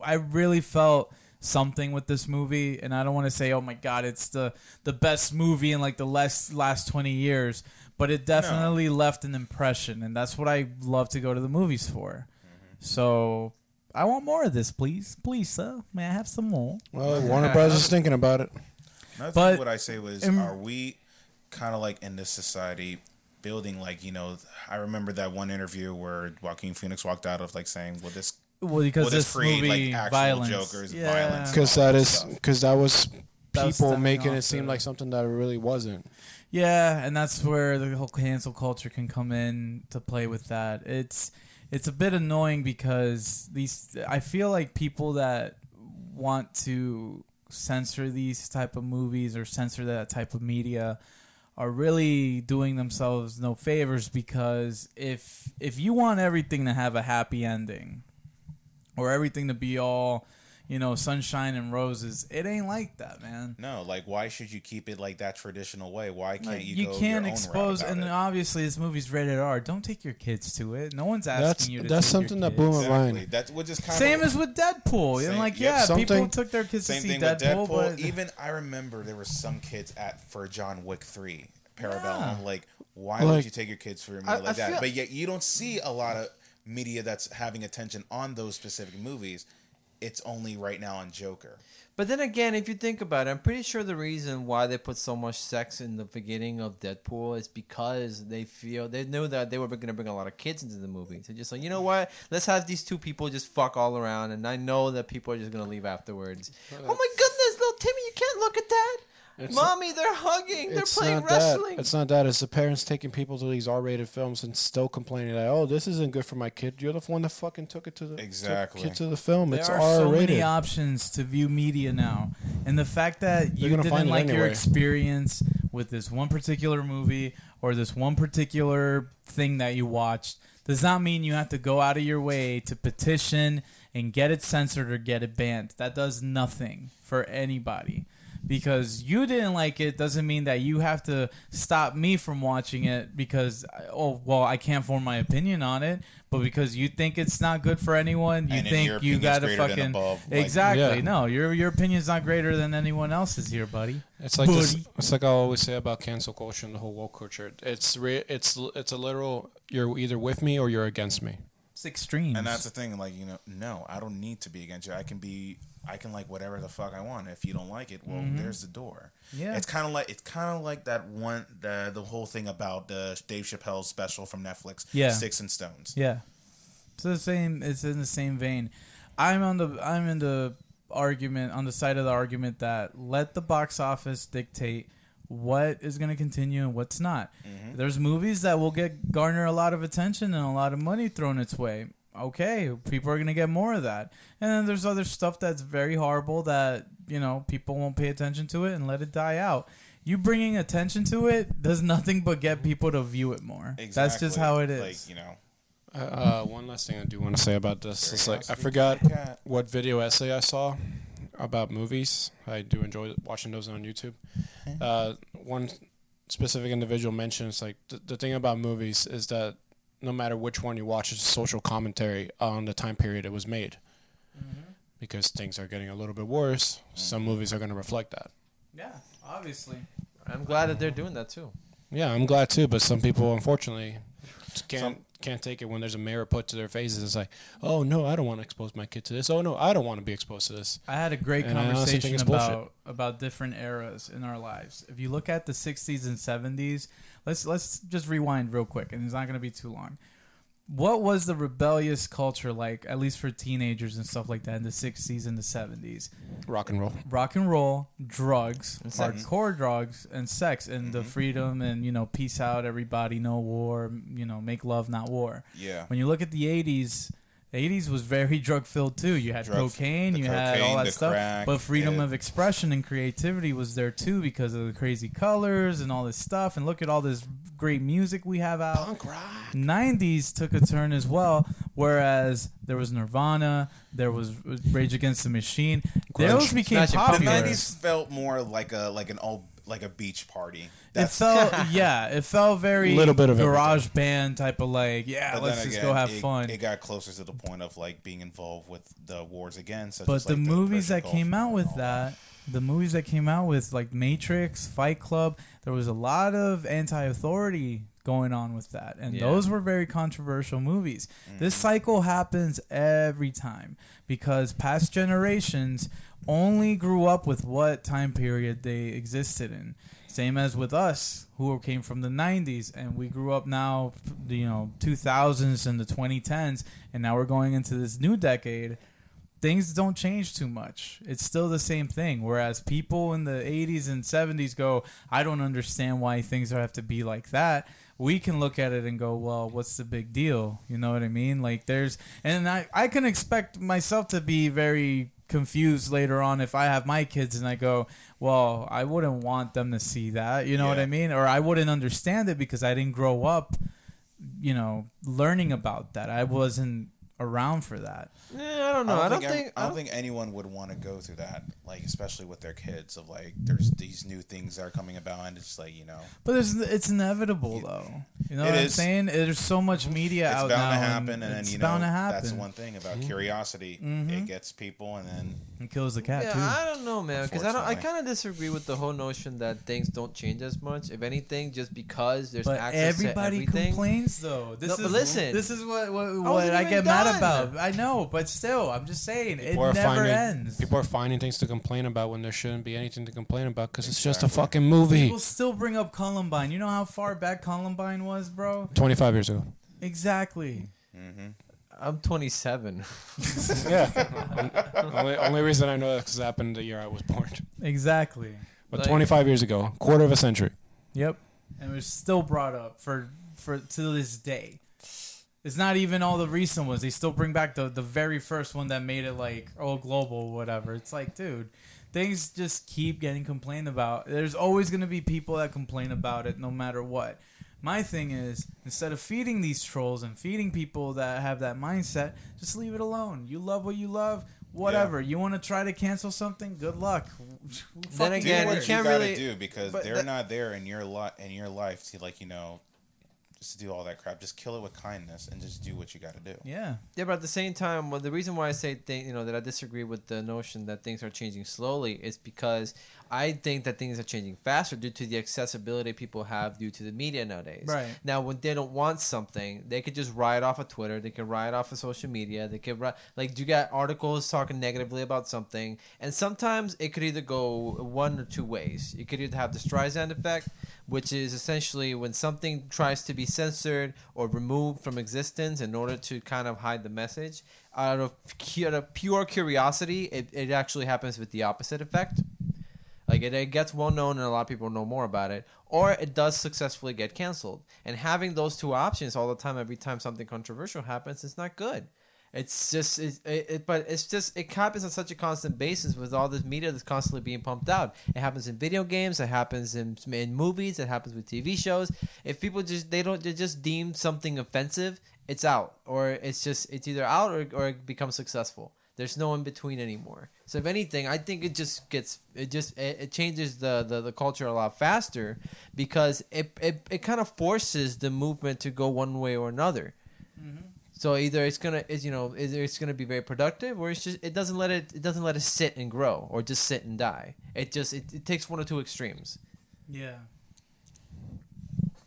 I really felt something with this movie. And I don't want to say, oh, my God, it's the, the best movie in, like, the last, last twenty years. But it definitely no. left an impression. And that's what I love to go to the movies for. Mm-hmm. So I want more of this, please. Please, sir. May I have some more? Well, yeah. Warner Bros. is thinking about it. That's but, what I say was, in, are we kind of, like, in this society building, like, you know, I remember that one interview where Joaquin Phoenix walked out of, like, saying, well, this well, because will this, this create movie, like, actual violence. Jokers, yeah. violence. Because that, that was people that was making it seem like something that it really wasn't. Yeah, and that's where the whole cancel culture can come in to play with that. It's it's a bit annoying because these I feel like people that want to censor these type of movies or censor that type of media are really doing themselves no favors, because if if you want everything to have a happy ending or everything to be all, you know, sunshine and roses, it ain't like that, man. No, like, why should you keep it like that traditional way? Why can't like, you, you go can't your expose own route about and it? Obviously this movie's rated R. Don't take your kids to it. No one's asking that's, you to that's take something your that blew my mind. That's which is kinda same like, as with Deadpool. Same, and like yeah, yeah people took their kids to see thing Deadpool. With Deadpool but even I remember there were some kids at for John Wick three Parabellum. Yeah. Like, why like, would you take your kids for a movie I, like I that? Feel, but yet you don't see a lot of media that's having attention on those specific movies. It's only right now on Joker. But then again, if you think about it, I'm pretty sure the reason why they put so much sex in the beginning of Deadpool is because they feel they knew that they were going to bring a lot of kids into the movie. So just like, you know what? Let's have these two people just fuck all around, and I know that people are just going to leave afterwards. But oh my goodness, little Timmy, you can't look at that. Mommy, not, they're hugging. They're playing wrestling. That. It's not that. It's the parents taking people to these R-rated films and still complaining that, oh, this isn't good for my kid. You're the one that fucking took it to the exactly took it to the film. There it's R-rated. There are R-rated. So many options to view media now, and the fact that you didn't like anyway. your experience with this one particular movie or this one particular thing that you watched does not mean you have to go out of your way to petition and get it censored or get it banned. That does nothing for anybody. Because you didn't like it doesn't mean that you have to stop me from watching it because, oh, well, I can't form my opinion on it. But because you think it's not good for anyone, you and think you got to fucking... Above, like, exactly. Yeah. No, your your opinion's not greater than anyone else's here, buddy. It's like this, it's like I always say about cancel culture and the whole woke culture. It's, re, it's, it's a literal, you're either with me or you're against me. It's extreme. And that's the thing. Like, you know, no, I don't need to be against you. I can be... I can like whatever the fuck I want. If you don't like it, well, mm-hmm. there's the door. Yeah, it's kind of like it's kind of like that one the the whole thing about the Dave Chappelle special from Netflix. Yeah, Sticks and Stones. Yeah, so the same. It's in the same vein. I'm on the I'm in the argument on the side of the argument that let the box office dictate what is going to continue and what's not. Mm-hmm. There's movies that will get garner a lot of attention and a lot of money thrown its way. Okay, people are going to get more of that. And then there's other stuff that's very horrible that, you know, people won't pay attention to it and let it die out. You bringing attention to it does nothing but get people to view it more. Exactly. That's just how it is. Like, you know. Uh, uh, one last thing I do want to say about this is, like, I forgot what video essay I saw about movies. I do enjoy watching those on YouTube. Uh, one specific individual mentions, like, th- the thing about movies is that no matter which one you watch, it's social commentary on the time period it was made. Mm-hmm. Because things are getting a little bit worse. Mm-hmm. Some movies are going to reflect that. Yeah, obviously. I'm glad um, that they're doing that, too. Yeah, I'm glad, too. But some people, unfortunately, can't some, can't take it when there's a mirror put to their faces. It's like, oh, no, I don't want to expose my kid to this. Oh, no, I don't want to be exposed to this. I had a great and conversation about, about different eras in our lives. If you look at the sixties and seventies... Let's let's just rewind real quick, and it's not going to be too long. What was the rebellious culture like, at least for teenagers and stuff like that, in the sixties and the seventies? Rock and roll. Rock and roll, drugs, and hardcore sex. drugs, and sex, and mm-hmm. the freedom, and, you know, peace out, everybody, no war, you know, make love, not war. Yeah. When you look at the eighties, The eighties was very drug filled too. You had drug, cocaine, you cocaine, had all that stuff. Crack, but freedom yeah. of expression and creativity was there too because of the crazy colors and all this stuff. And look at all this great music we have out. Punk rock. nineties took a turn as well. Whereas there was Nirvana, there was Rage Against the Machine. Grunge. Those became Snatch popular. The nineties felt more like a like an old. Like a beach party. That's it felt, yeah, it felt very little bit of garage everything. Band type of like, yeah, but let's just again, go have it, fun. It got closer to the point of like being involved with the wars again. Such but as, like, the, the movies that came out with that, that, the movies that came out with like Matrix, Fight Club, there was a lot of anti-authority going on with that. And yeah. those were very controversial movies. Mm. This cycle happens every time because past generations only grew up with what time period they existed in. Same as with us, who came from the nineties, and we grew up now, you know, two thousands and the twenty tens, and now we're going into this new decade. Things don't change too much. It's still the same thing, whereas people in the eighties and seventies go, I don't understand why things have to be like that. We can look at it and go, well, what's the big deal? You know what I mean? Like there's, and I, I can expect myself to be very confused later on if I have my kids and I go, well, I wouldn't want them to see that. You know yeah. what I mean? Or I wouldn't understand it because I didn't grow up, you know, learning about that. I wasn't around for that. Yeah, I don't know. I don't, I don't think, think I, I, don't I don't think anyone would want to go through that, like especially with their kids. Of like, there's these new things that are coming about, and it's like you know. But there's, it's inevitable you, though. You know what is. I'm saying? There's so much media it's out now. It's bound to happen, and, and then, you know that's the one thing about mm-hmm. curiosity. Mm-hmm. It gets people, and then it kills the cat yeah, too. I don't know, man. Because I don't. I kind of disagree with the whole notion that things don't change as much. If anything, just because there's but access to everything. Everybody complains though. This no, is but listen. This is what what, what I, I get mad. About I know, but still, I'm just saying people it never finding, ends. People are finding things to complain about when there shouldn't be anything to complain about because exactly. it's just a fucking movie. People still bring up Columbine. You know how far back Columbine was, bro? twenty-five years ago. Exactly. Mm-hmm. I'm twenty-seven. yeah. only, only reason I know that is because it happened the year I was born. Exactly. But like, twenty-five years ago, quarter of a century. Yep. And it was still brought up for for to this day. It's not even all the recent ones. They still bring back the, the very first one that made it like, oh, global, whatever. It's like, dude, things just keep getting complained about. There's always going to be people that complain about it no matter what. My thing is, instead of feeding these trolls and feeding people that have that mindset, just leave it alone. You love what you love. Whatever yeah. you want to try to cancel something, good luck. Then again, do what you can't gotta really do because they're that... not there in your lot in your life to like you know. To do all that crap, just kill it with kindness and just do what you got to do. Yeah, yeah. But at the same time, well, the reason why I say thing, you know, that I disagree with the notion that things are changing slowly is because I think that things are changing faster due to the accessibility people have due to the media nowadays. Right now, when they don't want something, they could just ride off of Twitter, they could ride off of social media, they could ri- like you got articles talking negatively about something, and sometimes it could either go one or two ways. You could either have the Streisand effect, which is essentially when something tries to be censored or removed from existence in order to kind of hide the message. Out of, out of pure curiosity, it, it actually happens with the opposite effect. Like it, it gets well known and a lot of people know more about it. Or it does successfully get canceled. And having those two options all the time, every time something controversial happens, it's not good. It's just, it's, it, it, but it's just, it happens on such a constant basis with all this media that's constantly being pumped out. It happens in video games. It happens in, in movies. It happens with T V shows. If people just, they don't, they just deem something offensive, it's out. Or it's just, it's either out or, or it becomes successful. There's no in between anymore. So if anything, I think it just gets, it just, it, it changes the, the, the culture a lot faster because it, it, it kind of forces the movement to go one way or another. Mm-hmm. So either it's gonna, it's, you know, either it's gonna be very productive, or it's just it doesn't let it, it doesn't let it sit and grow, or just sit and die. It just it, it takes one or two extremes. Yeah.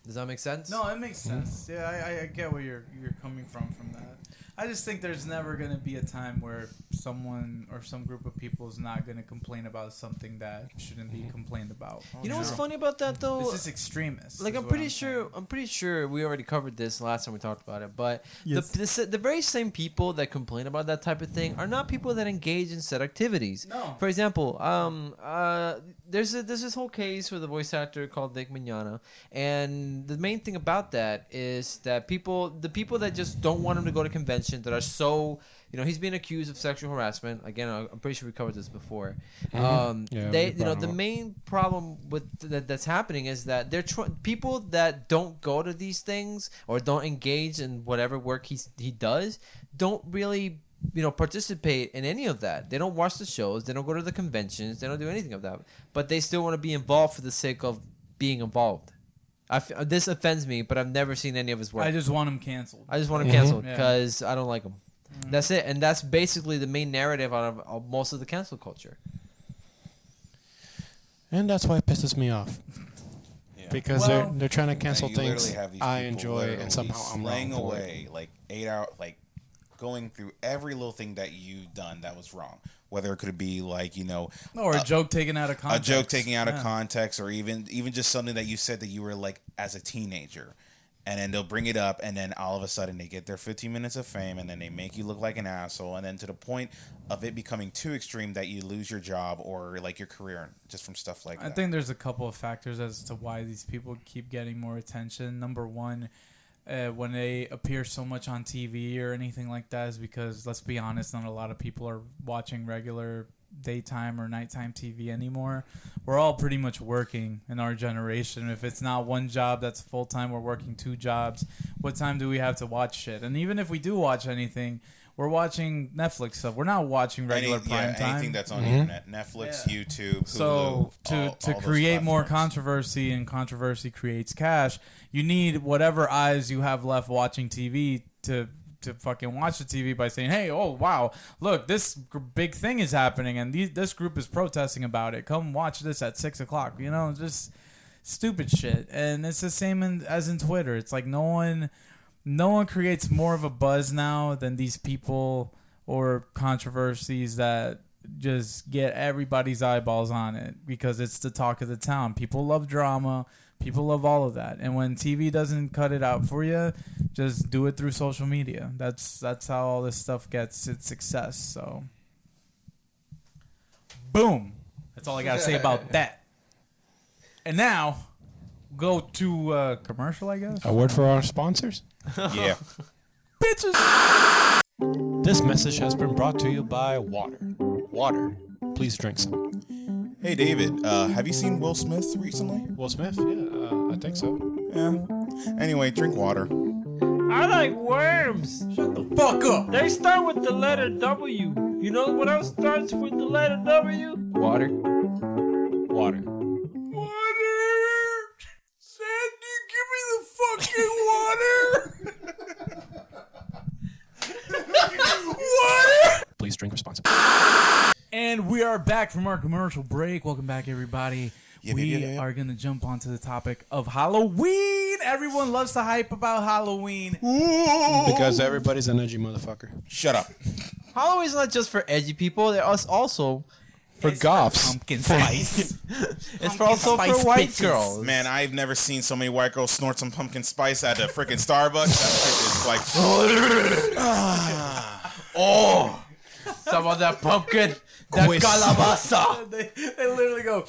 Does that make sense? No, it makes sense. Yeah, I, I get where you're you're coming from from that. I just think there's never gonna be a time where someone or some group of people is not gonna complain about something that shouldn't be complained about. Oh, you know sure. what's funny about that though? It's just extremists. Like I'm pretty I'm sure saying. I'm pretty sure we already covered this last time we talked about it, but yes. the, the the very same people that complain about that type of thing are not people that engage in set activities. No. For example, um uh there's a, there's this whole case with a voice actor called Nick Mignogna, and the main thing about that is that people the people that just don't want him to go to conventions mentioned that are so, you know, he's been accused of sexual harassment. Again, I'm pretty sure we covered this before. Mm-hmm. Um, yeah, they, you know, the main problem with that that's happening is that they're tr- people that don't go to these things or don't engage in whatever work he's, he does don't really, you know, participate in any of that. They don't watch the shows. They don't go to the conventions. They don't do anything of that. But they still want to be involved for the sake of being involved. I f- this offends me, but I've never seen any of his work. I just want him canceled. I just want him canceled because yeah. I don't like him. Mm. That's it. And that's basically the main narrative out of, of most of the cancel culture. And that's why it pisses me off. Yeah. Because well, they're they're trying to cancel things I enjoy and somehow I'm wrong away for it. Like eight hours, like going through every little thing that you've done that was wrong. Whether it could be like, you know... Or a, a joke taken out of context. A joke taken out yeah. of context or even even just something that you said that you were like as a teenager. And then they'll bring it up, and then all of a sudden they get their fifteen minutes of fame, and then they make you look like an asshole, and then to the point of it becoming too extreme that you lose your job or like your career just from stuff like I that. I think there's a couple of factors as to why these people keep getting more attention. Number one, uh, when they appear so much on T V or anything like that is because, let's be honest, not a lot of people are watching regular daytime or nighttime T V anymore. We're all pretty much working in our generation. If it's not one job that's full-time, we're working two jobs. What time do we have to watch shit? And even if we do watch anything, we're watching Netflix stuff. We're not watching regular Any, prime yeah, time. Anything that's on mm-hmm. the internet. Netflix, yeah. YouTube, Hulu. So to, all, to all create more controversy, and controversy creates cash, you need whatever eyes you have left watching T V to to fucking watch the T V by saying, hey, oh, wow, look, this g- big thing is happening, and these, this group is protesting about it. Come watch this at six o'clock. You know, just stupid shit. And it's the same in, as in Twitter. It's like no one, no one creates more of a buzz now than these people or controversies that just get everybody's eyeballs on it because it's the talk of the town. People love drama. People love all of that. And when T V doesn't cut it out for you, just do it through social media. That's that's how all this stuff gets its success. So, boom. That's all I got to say about that. And now, go to uh, commercial, I guess. A word for our sponsors? Yeah. Bitches! This message has been brought to you by water. Water. Please drink some. Hey, David, uh, have you seen Will Smith recently? Will Smith? Yeah, uh, I think so. Yeah. Anyway, drink water. I like worms. Shut the fuck up. They start with the letter W. You know what else starts with the letter W? Water. Water. Water. Sandy, give me the fucking water. Water. Please drink responsibly. And we are back from our commercial break. Welcome back, everybody. Yeah, we yeah, yeah, yeah. are going to jump onto the topic of Halloween. Everyone loves to hype about Halloween. Ooh. Because everybody's an edgy motherfucker. Shut up. Halloween's not just for edgy people. It's also for it's goths. Pumpkin spice. It's pumpkin also spice for white bitches. Girls. Man, I've never seen so many white girls snort some pumpkin spice at a freaking Starbucks. That shit is like... Oh... Some of that pumpkin, that Quist. Calabasa. they, they literally go,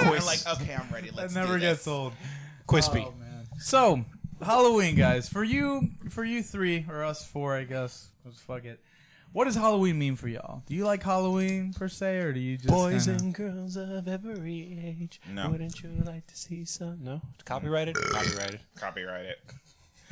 I'm like, okay, I'm ready. Let's that never do gets old. Crispy. Oh, so, Halloween, guys, for you, for you three or us four, I guess. Let's fuck it. What does Halloween mean for y'all? Do you like Halloween per se, or do you just boys kinda... and girls of every age? No. Wouldn't you like to see some? No. Copyrighted. Copyrighted. Copyrighted.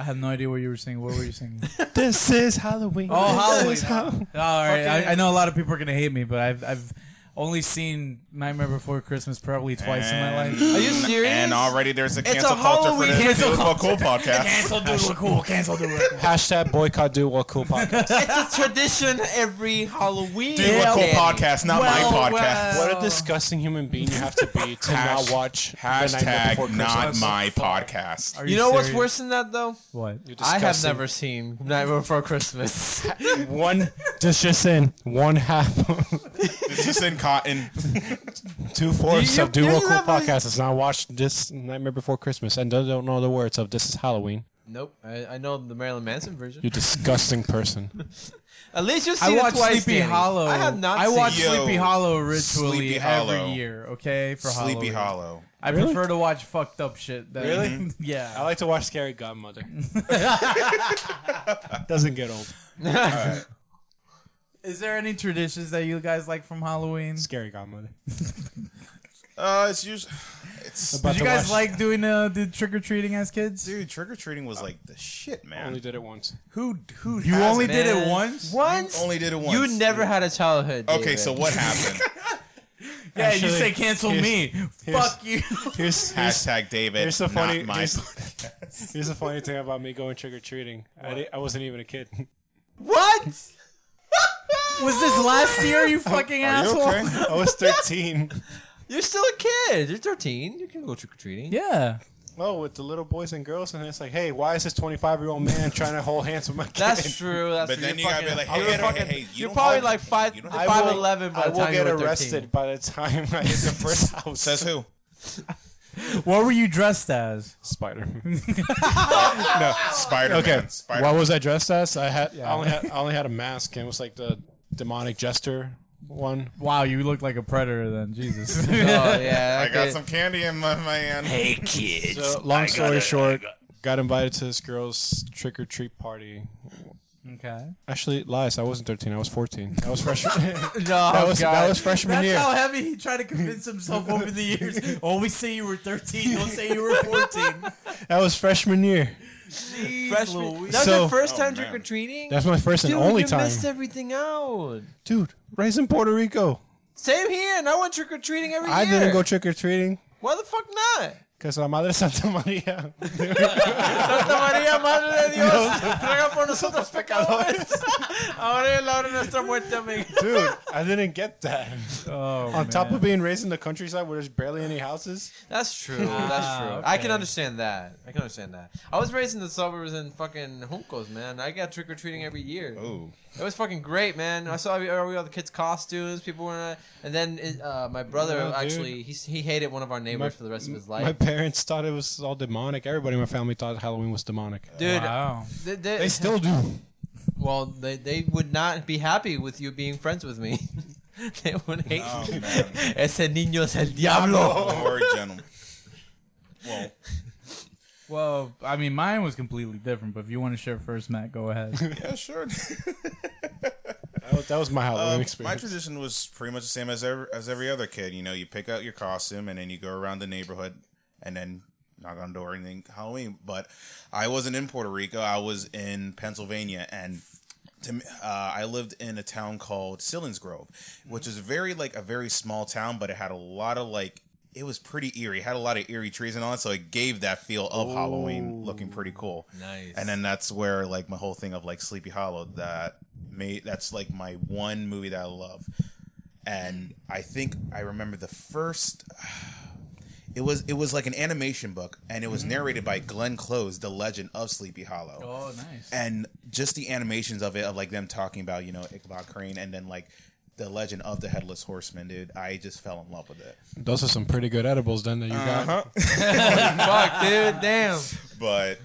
I have no idea what you were singing. What were you singing? This is Halloween. Oh, Halloween. Is Halloween. All right. Okay. I, I know a lot of people are going to hate me, but I've I've only seen Nightmare Before Christmas probably twice and, in my life. Are you serious? And already there's a cancel a culture for this cancel Dude What Cool podcast. Cancel Dude What Cool. Cancel Dude What Cool. Hashtag boycott Dude What Cool podcast. It's a tradition every Halloween. Dude What Cool podcast, not well, my podcast. Well. What a disgusting human being you have to be to not watch hashtag not my podcast. You, you know serious? What's worse than that though? What? I have never seen Nightmare Before Christmas. One just just in one half. It's just in. Cotton. Two fourths you, of Do What Cool Podcast has not watched this Nightmare Before Christmas and don't know the words of This Is Halloween. Nope. I, I know the Marilyn Manson version. You disgusting person. At least you've seen I watch twice, Sleepy Danny. Hollow. I have not I seen I watch Yo, Sleepy Hollow ritually Sleepy Hollow. Every year, okay? For Sleepy Halloween. Hollow. I really? prefer to watch fucked up shit. Than, really? Yeah. I like to watch Scary Godmother. Doesn't get old. All right. Is there any traditions that you guys like from Halloween? Scary Godmother. Uh, it's usually. It's did you guys watch. like doing uh, the trick or treating as kids? Dude, trick or treating was oh. like the shit, man. I only did it once. Who? Who? You only man. did it once? Once? You only did it once. You never dude. had a childhood. David. Okay, so what happened? Yeah, actually, you say cancel here's, me. Here's, Fuck you. Here's, here's, hashtag David. Here's the funny. Not here's, here's the funny thing about me going trick or treating. I, I wasn't even a kid. What? Was this last year? You fucking Are asshole. You okay? I was thirteen. You're still a kid. You're thirteen. You can go trick or treating. Yeah. Oh, with the little boys and girls, and it's like, hey, why is this twenty-five-year-old man trying to hold hands with my kid? That's true. That's but true. Then you're you gotta be like, hey, hey, fucking, hey, you you're probably like five, five, five eleven by the time you're thirteen. I will get arrested by the time I hit the first house. Says who? What were you dressed as? Spider. No, Spider. Okay. Spider-Man. What was I dressed as? I had, yeah. I only had, I only had a mask, and it was like the demonic jester. One. Wow, you look like a predator then. Jesus. Oh, yeah. I got some candy in my hand. Hey, kids. So, long story short, got invited to this girl's trick-or-treat party. Okay. Actually, lies. I wasn't thirteen. I was fourteen. That was freshman year. No, that was, God. That was freshman That's year. That's how heavy he tried to convince himself over the years. Always say you were thirteen. Don't say you were fourteen. That was freshman year. Jeez, freshman. That was so, your first time oh, trick or treating? That's my first and Dude, only you time. You missed everything out. Dude, raised in Puerto Rico. Same here, and I went trick or treating every I year. I didn't go trick or treating. Why the fuck not? Because la madre Santa María. Santa María, madre de Dios, ruega por nosotros pecadores. Ahora es la hora de nuestra muerte, amigo. Dude, I didn't get that. Oh, On man. top of being raised in the countryside where there's barely any houses. That's true. That's true. Okay. I can understand that. I can understand that. I was raised in the suburbs in fucking Juncos, man. I got trick or treating every year. Oh. It was fucking great, man. I saw every, every other kids' costumes. People were, and then uh, my brother yeah, actually he he hated one of our neighbors my, for the rest of his life. My parents thought it was all demonic. Everybody in my family thought Halloween was demonic. Dude, wow. they, they, they still do. Well, they they would not be happy with you being friends with me. They would hate no, you. Ese niño es el diablo. Don't worry, gentlemen. Well. Well, I mean, mine was completely different, but if you want to share first, Matt, go ahead. Yeah, sure. that, was, that was my Halloween um, experience. My tradition was pretty much the same as every, as every other kid. You know, you pick out your costume, and then you go around the neighborhood, and then knock on the door and think Halloween. But I wasn't in Puerto Rico. I was in Pennsylvania, and to, uh, I lived in a town called Sillings Grove, which is very, like, a very small town, but it had a lot of, like, it was pretty eerie. It had a lot of eerie trees and all that, so it gave that feel of Ooh, Halloween looking pretty cool. Nice. And then that's where, like, my whole thing of, like, Sleepy Hollow, that made, that's, like, my one movie that I love. And I think I remember the first... It was it was like an animation book, and it was mm-hmm. narrated by Glenn Close, the legend of Sleepy Hollow. Oh, nice. And just the animations of it, of, like, them talking about, you know, Ichabod Crane, and then, like... The Legend of the Headless Horseman, dude. I just fell in love with it. Those are some pretty good edibles, then, that you uh-huh. got. Fuck, dude, damn. But,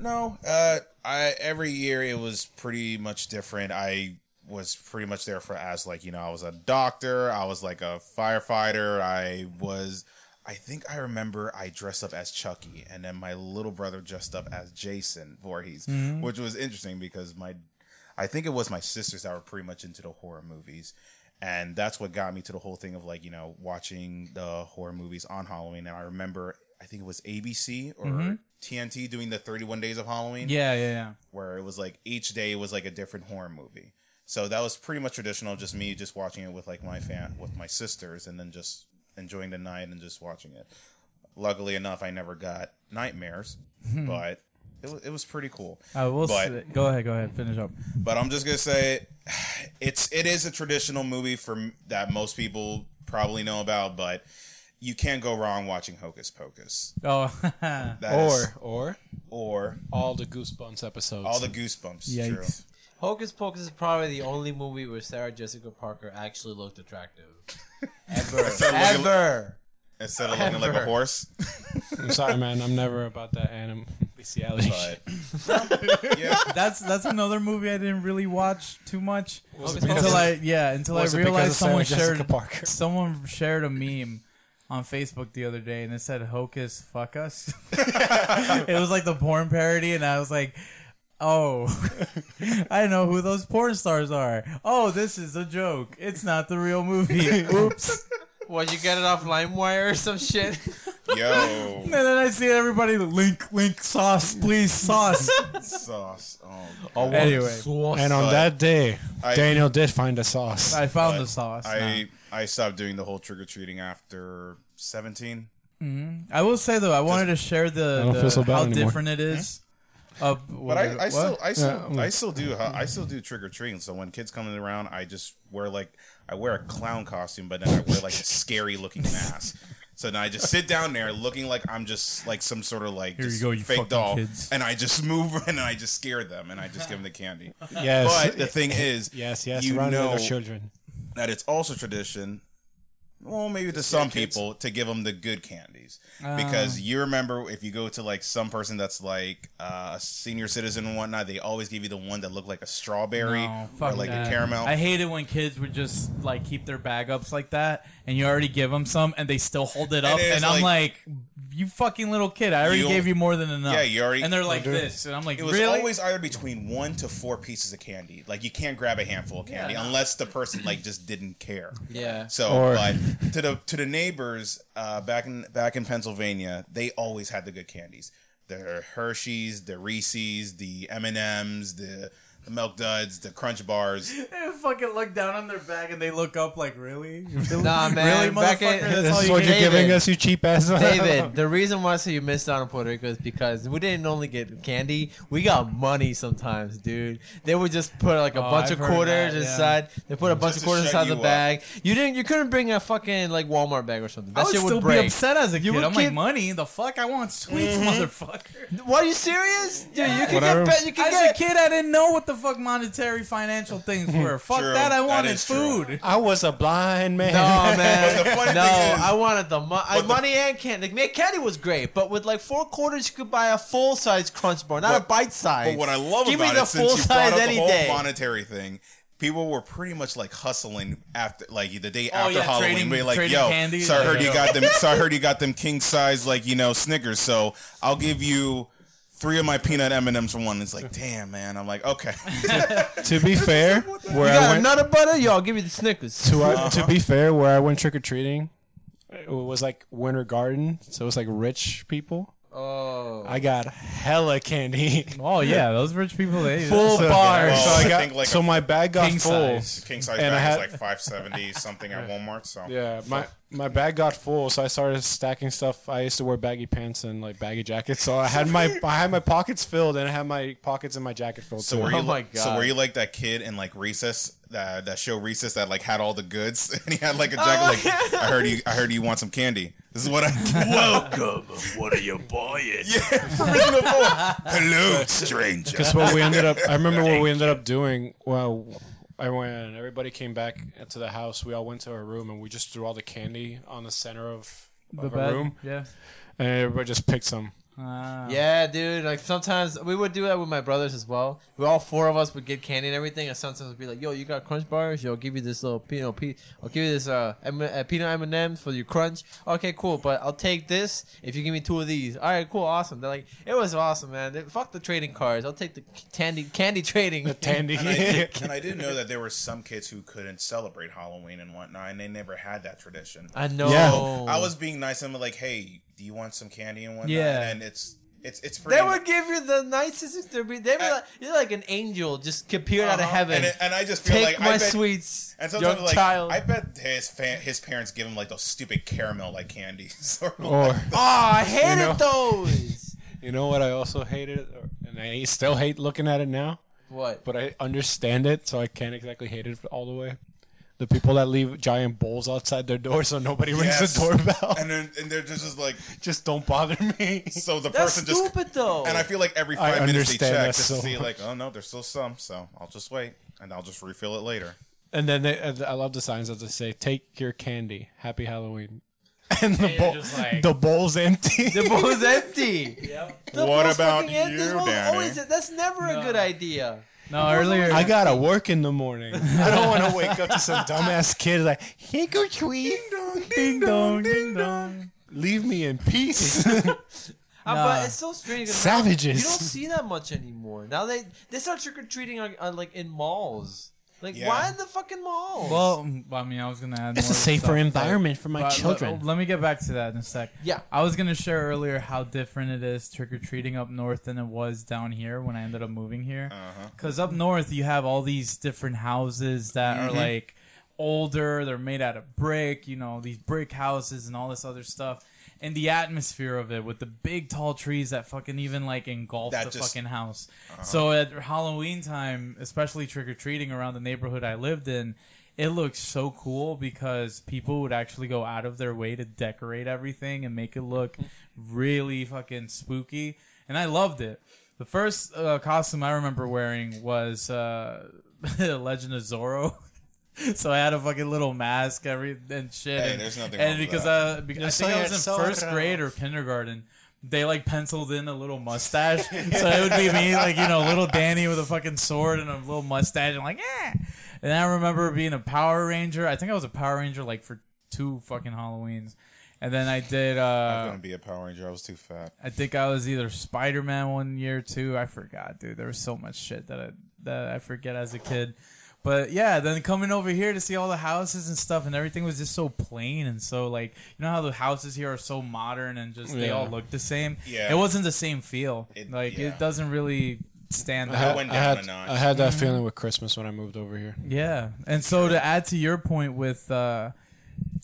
no, uh, I every year it was pretty much different. I was pretty much there for, as, like, you know, I was a doctor. I was, like, a firefighter. I was, I think I remember I dressed up as Chucky, and then my little brother dressed up as Jason Voorhees, mm-hmm. which was interesting because my I think it was my sisters that were pretty much into the horror movies. And that's what got me to the whole thing of, like, you know, watching the horror movies on Halloween. And I remember, I think it was A B C or mm-hmm. T N T doing the thirty-one Days of Halloween. Yeah, yeah, yeah. Where it was, like, each day was, like, a different horror movie. So that was pretty much traditional, just me just watching it with, like, my fan, with my sisters and then just enjoying the night and just watching it. Luckily enough, I never got nightmares, but... It was, it was pretty cool. I will but, say, go ahead, go ahead, finish up. But I'm just gonna say, it's it is a traditional movie for that most people probably know about, but you can't go wrong watching Hocus Pocus. Oh, or is, or or all the Goosebumps episodes. All the Goosebumps. Yikes. True. Hocus Pocus is probably the only movie where Sarah Jessica Parker actually looked attractive. Ever, ever. Instead of looking like a horse. I'm sorry, man. I'm never about that anime. But, yeah. That's that's another movie I didn't really watch too much until I yeah until I realized someone shared someone shared a meme on Facebook the other day, and it said Hocus Fuck Us. It was like the porn parody, and I was like, oh, I know who those porn stars are. Oh, this is a joke. It's not the real movie. Oops. What, you get it off LimeWire or some shit? Yo. And then I see everybody, link, link, sauce, please, sauce. Sauce. Oh, anyway. Sauce. And on but that day, I, Daniel did find a sauce. I found the sauce. I, nah. I stopped doing the whole trick-or-treating after seventeen. Mm-hmm. I will say, though, I wanted to share the, the so how anymore. different it is. Yeah. Up, what, but I, I still, I still, yeah. I still do, I still do trick-or-treating. So when kids come around, I just wear like, I wear a clown costume, but then I wear like a scary-looking mask. So then I just sit down there, looking like I'm just like some sort of like just you go, you fake doll, kids. And I just move and I just scare them and I just give them the candy. Yes, but the thing is, yes, yes, you know children. That it's also tradition. Well, maybe to some kids. people to give them the good candies uh. because you remember if you go to like some person that's like a uh, senior citizen and whatnot, they always give you the one that looked like a strawberry no, or like that. a caramel. I hate it when kids would just like keep their bag ups like that, and you already give them some, and they still hold it up, and, and I'm like, like, you fucking little kid, I already gave you more than enough. Yeah, you already. And they're like this, and I'm like, it was really? always either between one to four pieces of candy. Like you can't grab a handful of candy yeah, no. unless the person like just didn't care. Yeah. So, or, but. To the to the neighbors uh, back in back in Pennsylvania, they always had the good candies: the Hershey's, the Reese's, the M and M's, the, the Milk Duds, the Crunch Bars. They fucking look down on their bag and they look up like, really? Nah, man. Really, back in, that's this is what you're giving us, you cheap ass. David, the reason why so you missed out on Puerto Rico is because we didn't only get candy, we got money sometimes, dude. They would just put like a oh, bunch I've of quarters that, yeah. inside. They put a bunch just of quarters inside the up. bag. You didn't. You couldn't bring a fucking like Walmart bag or something. That I would shit would still break. be upset as a kid. You I'm kid. like, money? The fuck? I want sweets, mm-hmm. motherfucker. What, are you serious? Dude, yeah. you can Whatever. get. You can as get, a kid, I didn't know what the fuck monetary financial things were. Fuck true. that. I wanted that food. True. I was a blind man. No, man. no, is, I wanted the, mo- I, the money and candy. Like, candy was great, but with like four quarters, you could buy a full size crunch bar, not what, a bite size. But what I love Give about it, since you brought up the whole day. monetary thing, people were pretty much like hustling after, like the day oh, after yeah, Halloween. Trading, like, yo, candy, so I heard you got them. So I heard you got them king size, like you know, Snickers. So I'll give you three of my peanut M and M's for one. It's like, damn, man. I'm like, okay. To be fair, where you I got went, another butter, y'all give me the Snickers. To uh-huh. I, to be fair, where I went trick or treating, it was like Winter Garden, so it was like rich people. Oh, I got hella candy. Oh yeah, those rich people they full so, bars. Well, so I got I like so my bag got king full. Size. King size and bag had, was like five seventy something at Walmart. So yeah, my. My bag got full, so I started stacking stuff. I used to wear baggy pants and like baggy jackets, so I had my I had my pockets filled and I had my pockets and my jacket filled. So too. were you? Oh my God. So were you like that kid in like Recess, that that show Recess that like had all the goods and he had like a jacket? Oh, like I heard you, I heard you want some candy. This is what I welcome. What are you buying? Yeah, for reasonable. Hello, stranger. Because what we ended up, I remember Thank what we ended you. up doing. Well. I went, everybody came back to the house. We all went to our room, and we just threw all the candy on the center of, of the our room. Yeah. And everybody just picked some. Wow. Yeah, dude. Like, sometimes we would do that with my brothers as well. We all four of us would get candy and everything, and sometimes we'd be like, yo, you got crunch bars? Yo, I'll give you this little peanut, pe- I'll give you this uh, M- uh, peanut M and M's for your crunch. Okay, cool, but I'll take this if you give me two of these. All right, cool, awesome. They're like, it was awesome, man. They, fuck the trading cards. I'll take the candy, candy trading. The candy. And I, did, and I didn't know that there were some kids who couldn't celebrate Halloween and whatnot, and they never had that tradition. I know. Yeah. So I was being nice, and I'm like, hey, do you want some candy and whatnot? Yeah. And it's it's it's pretty. They would much, give you the nicest. They would be like, you're like an angel just appeared uh-huh. out of heaven. And, it, and I just feel Take like my I bet, sweets. And sometimes like child. I bet his fa- his parents give him like those stupid caramel like candies. Or, or like oh, I hated you know, those. You know what? I also hated, and I still hate looking at it now. What? But I understand it, so I can't exactly hate it all the way. The people that leave giant bowls outside their door so nobody yes. rings the doorbell. And then and they're just like, just don't bother me. So the That's person just stupid though. And I feel like every five I minutes they check just so to see much. like, oh no, there's still some, so I'll just wait and I'll just refill it later. And then they, I love the signs that they say, "Take your candy, Happy Halloween." And the and bowl, like, the bowl's empty. The bowl's empty. Yep. The what about you, Danny? Always, that's never no. a good idea. No, earlier. I gotta work in the morning. I don't want to wake up to some dumbass kid like, hey, go tweet. Ding dong, ding dong. Leave me in peace. uh, but it's so strange. Savages. You don't see that much anymore. Now they they start trick or treating on, on like in malls. Like yeah. why in the fucking malls? Well, I mean, I was gonna add. It's more a safer stuff, environment for my but, children. Let, let me get back to that in a sec. Yeah, I was gonna share earlier how different it is trick or treating up north than it was down here when I ended up moving here. Because uh-huh. up north you have all these different houses that mm-hmm. are like older. They're made out of brick. You know, these brick houses and all this other stuff. And the atmosphere of it with the big tall trees that fucking even like engulf that the just, fucking house. Uh-huh. So at Halloween time, especially trick or treating around the neighborhood I lived in, it looked so cool because people would actually go out of their way to decorate everything and make it look really fucking spooky. And I loved it. The first uh, costume I remember wearing was uh, Legend of Zorro. So I had a fucking little mask every and shit. Hey, and, there's nothing wrong and with because that. I, because I think I was in so first wrong. grade or kindergarten, they like penciled in a little mustache. So it would be me, like, you know, little Danny with a fucking sword and a little mustache and like, eh. And I remember being a Power Ranger. I think I was a Power Ranger like for two fucking Halloweens. And then I did... Uh, I'm going to be a Power Ranger. I was too fat. I think I was either Spider-Man one year too. I forgot, dude. There was so much shit that I, that I forget as a kid. But yeah, then coming over here to see all the houses and stuff, and everything was just so plain and so like, you know how the houses here are so modern and just yeah. they all look the same. Yeah. It wasn't the same feel. It, like yeah. it doesn't really stand I out. Went down I, had, a notch. I had that feeling with Christmas when I moved over here. Yeah, and so to add to your point with uh,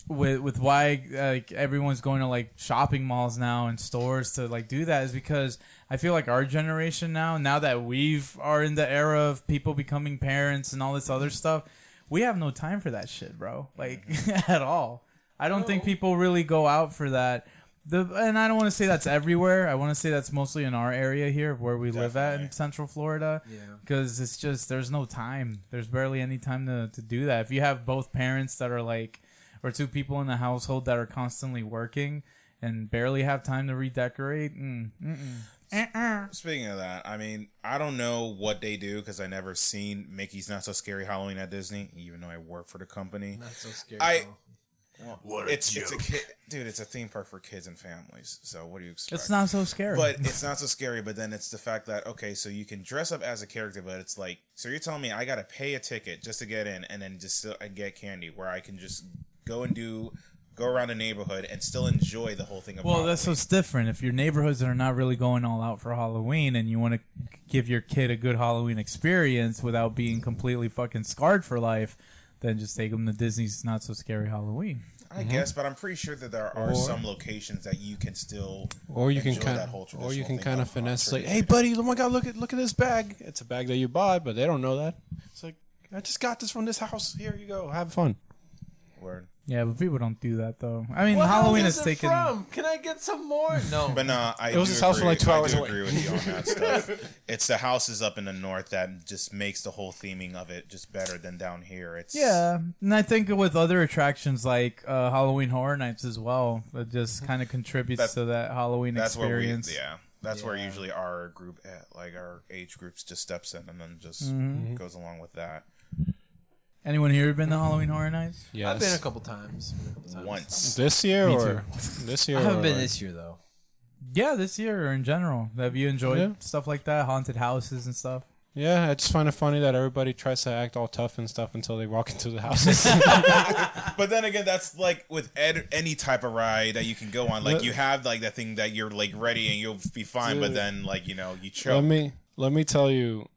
with with why like everyone's going to like shopping malls now and stores to like do that is because I feel like our generation now, now that we've are in the era of people becoming parents and all this other stuff, we have no time for that shit, bro. Like at all. I don't no. think people really go out for that. The and I don't want to say that's everywhere. I want to say that's mostly in our area here where we Definitely. live at in Central Florida. Yeah. Because it's just there's no time. There's barely any time to, to do that. If you have both parents that are like or two people in the household that are constantly working and barely have time to redecorate. Mm, mm-mm. Uh-uh. Speaking of that, I mean, I don't know what they do because I never seen Mickey's Not So Scary Halloween at Disney, even though I work for the company. Not so scary. I, well, what a it's, it's a kid, dude. It's a theme park for kids and families. So what do you expect? It's not so scary, but it's not so scary. But then it's the fact that okay, so you can dress up as a character, but it's like so you're telling me I gotta pay a ticket just to get in, and then just still, and get candy, where I can just go and do. Go around the neighborhood and still enjoy the whole thing. Of well, Halloween. That's what's different. If your neighborhoods are not really going all out for Halloween and you want to give your kid a good Halloween experience without being completely fucking scarred for life, then just take them to Disney's Not So Scary Halloween. I mm-hmm. guess, but I'm pretty sure that there are or, some locations that you can still or you can kind that whole or you can kind of finesse like, hey, buddy, oh my god, look at look at this bag. It's a bag that you buy, but they don't know that. It's like I just got this from this house. Here you go. Have fun. Word. Yeah, but people don't do that though. I mean, what Halloween is, is taken. From? Can I get some more? No, but nah, I it was his house for like two hours. I do agree with you on that stuff. It's the houses up in the north that just makes the whole theming of it just better than down here. It's yeah, and I think with other attractions like uh, Halloween Horror Nights as well, it just kind of contributes that, to that Halloween that's experience. Where we, yeah, that's yeah. where usually our group, like our age groups, just steps in and then just mm-hmm. goes along with that. Anyone here been to Halloween Horror Nights? Yes. I've been a couple times. A couple times. Once. This year Me or too. This year? I haven't been like... this year though. Yeah, this year or in general. Have you enjoyed yeah. stuff like that? Haunted houses and stuff? Yeah, I just find it funny that everybody tries to act all tough and stuff until they walk into the houses. But then again, that's like with ed- any type of ride that you can go on. Like Let... you have like that thing that you're like ready and you'll be fine, Dude. But then like, you know, you choke. Let me let me tell you,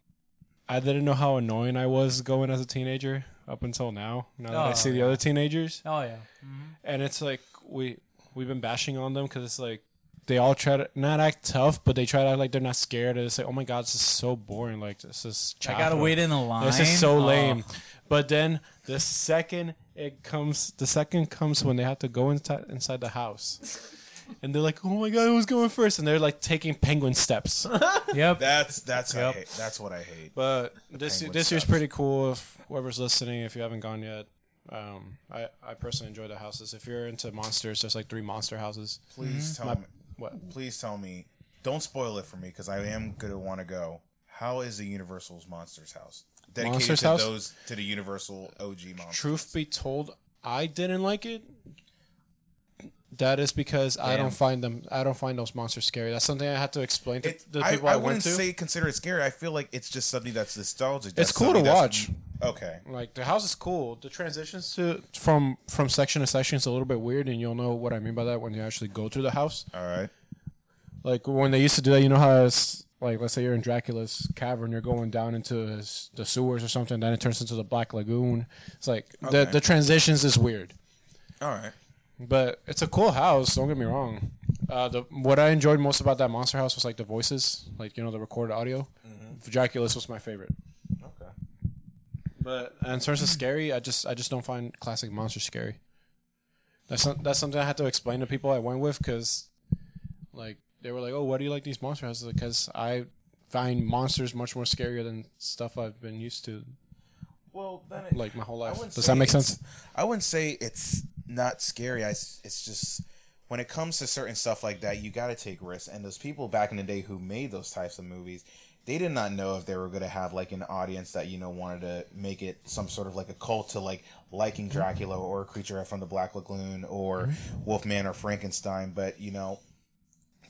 I didn't know how annoying I was going as a teenager. Up until now, now that oh, I see yeah. the other teenagers. Oh, yeah. Mm-hmm. And it's like, we, we've been bashing on them because it's like, they all try to not act tough, but they try to act like they're not scared. And it's like, oh my God, this is so boring. Like, this is childhood. I got to wait in a line. This is so oh. lame. But then the second it comes, the second comes when they have to go inside inside the house. And they're like, oh my God, who's going first? And they're like taking penguin steps. Yep, that's that's yep. I hate. That's what I hate. But the this this steps. Year's pretty cool. If whoever's listening, if you haven't gone yet, um, I I personally enjoy the houses. If you're into monsters, there's like three monster houses. Please mm-hmm. tell my, me. What? Please tell me. Don't spoil it for me because I am gonna want to go. how is the Universal's Monsters House dedicated Monsters to House? those to the Universal O G monsters? Truth be told, I didn't like it. That is because Damn. I don't find them. I don't find those monsters scary. That's something I had to explain to it, the people I, I, I went to. I wouldn't say consider it scary. I feel like it's just something that's nostalgic. That's it's cool to watch. Okay. Like the house is cool. The transitions to from from section to section is a little bit weird, and you'll know what I mean by that when you actually go through the house. All right. Like when they used to do that, you know how it's like, let's say you're in Dracula's cavern, you're going down into his, the sewers or something, then it turns into the Black Lagoon. It's like okay. the the transitions is weird. All right. But it's a cool house. Don't get me wrong. Uh, the what I enjoyed most about that monster house was like the voices, like you know the recorded audio. Mm-hmm. Dracula's was my favorite. Okay. But in terms of scary, I just I just don't find classic monsters scary. That's not, that's something I had to explain to people I went with because, like, they were like, "Oh, why do you like these monster houses?" Because I find monsters much more scarier than stuff I've been used to. Well, then it, like my whole life. Does that make sense? I wouldn't say it's. Not scary. I, it's just when it comes to certain stuff like that, you got to take risks. And those people back in the day who made those types of movies, they did not know if they were going to have like an audience that, you know, wanted to make it some sort of like a cult to like liking Dracula or a creature from the Black Lagoon or mm-hmm. Wolfman or Frankenstein. But, you know,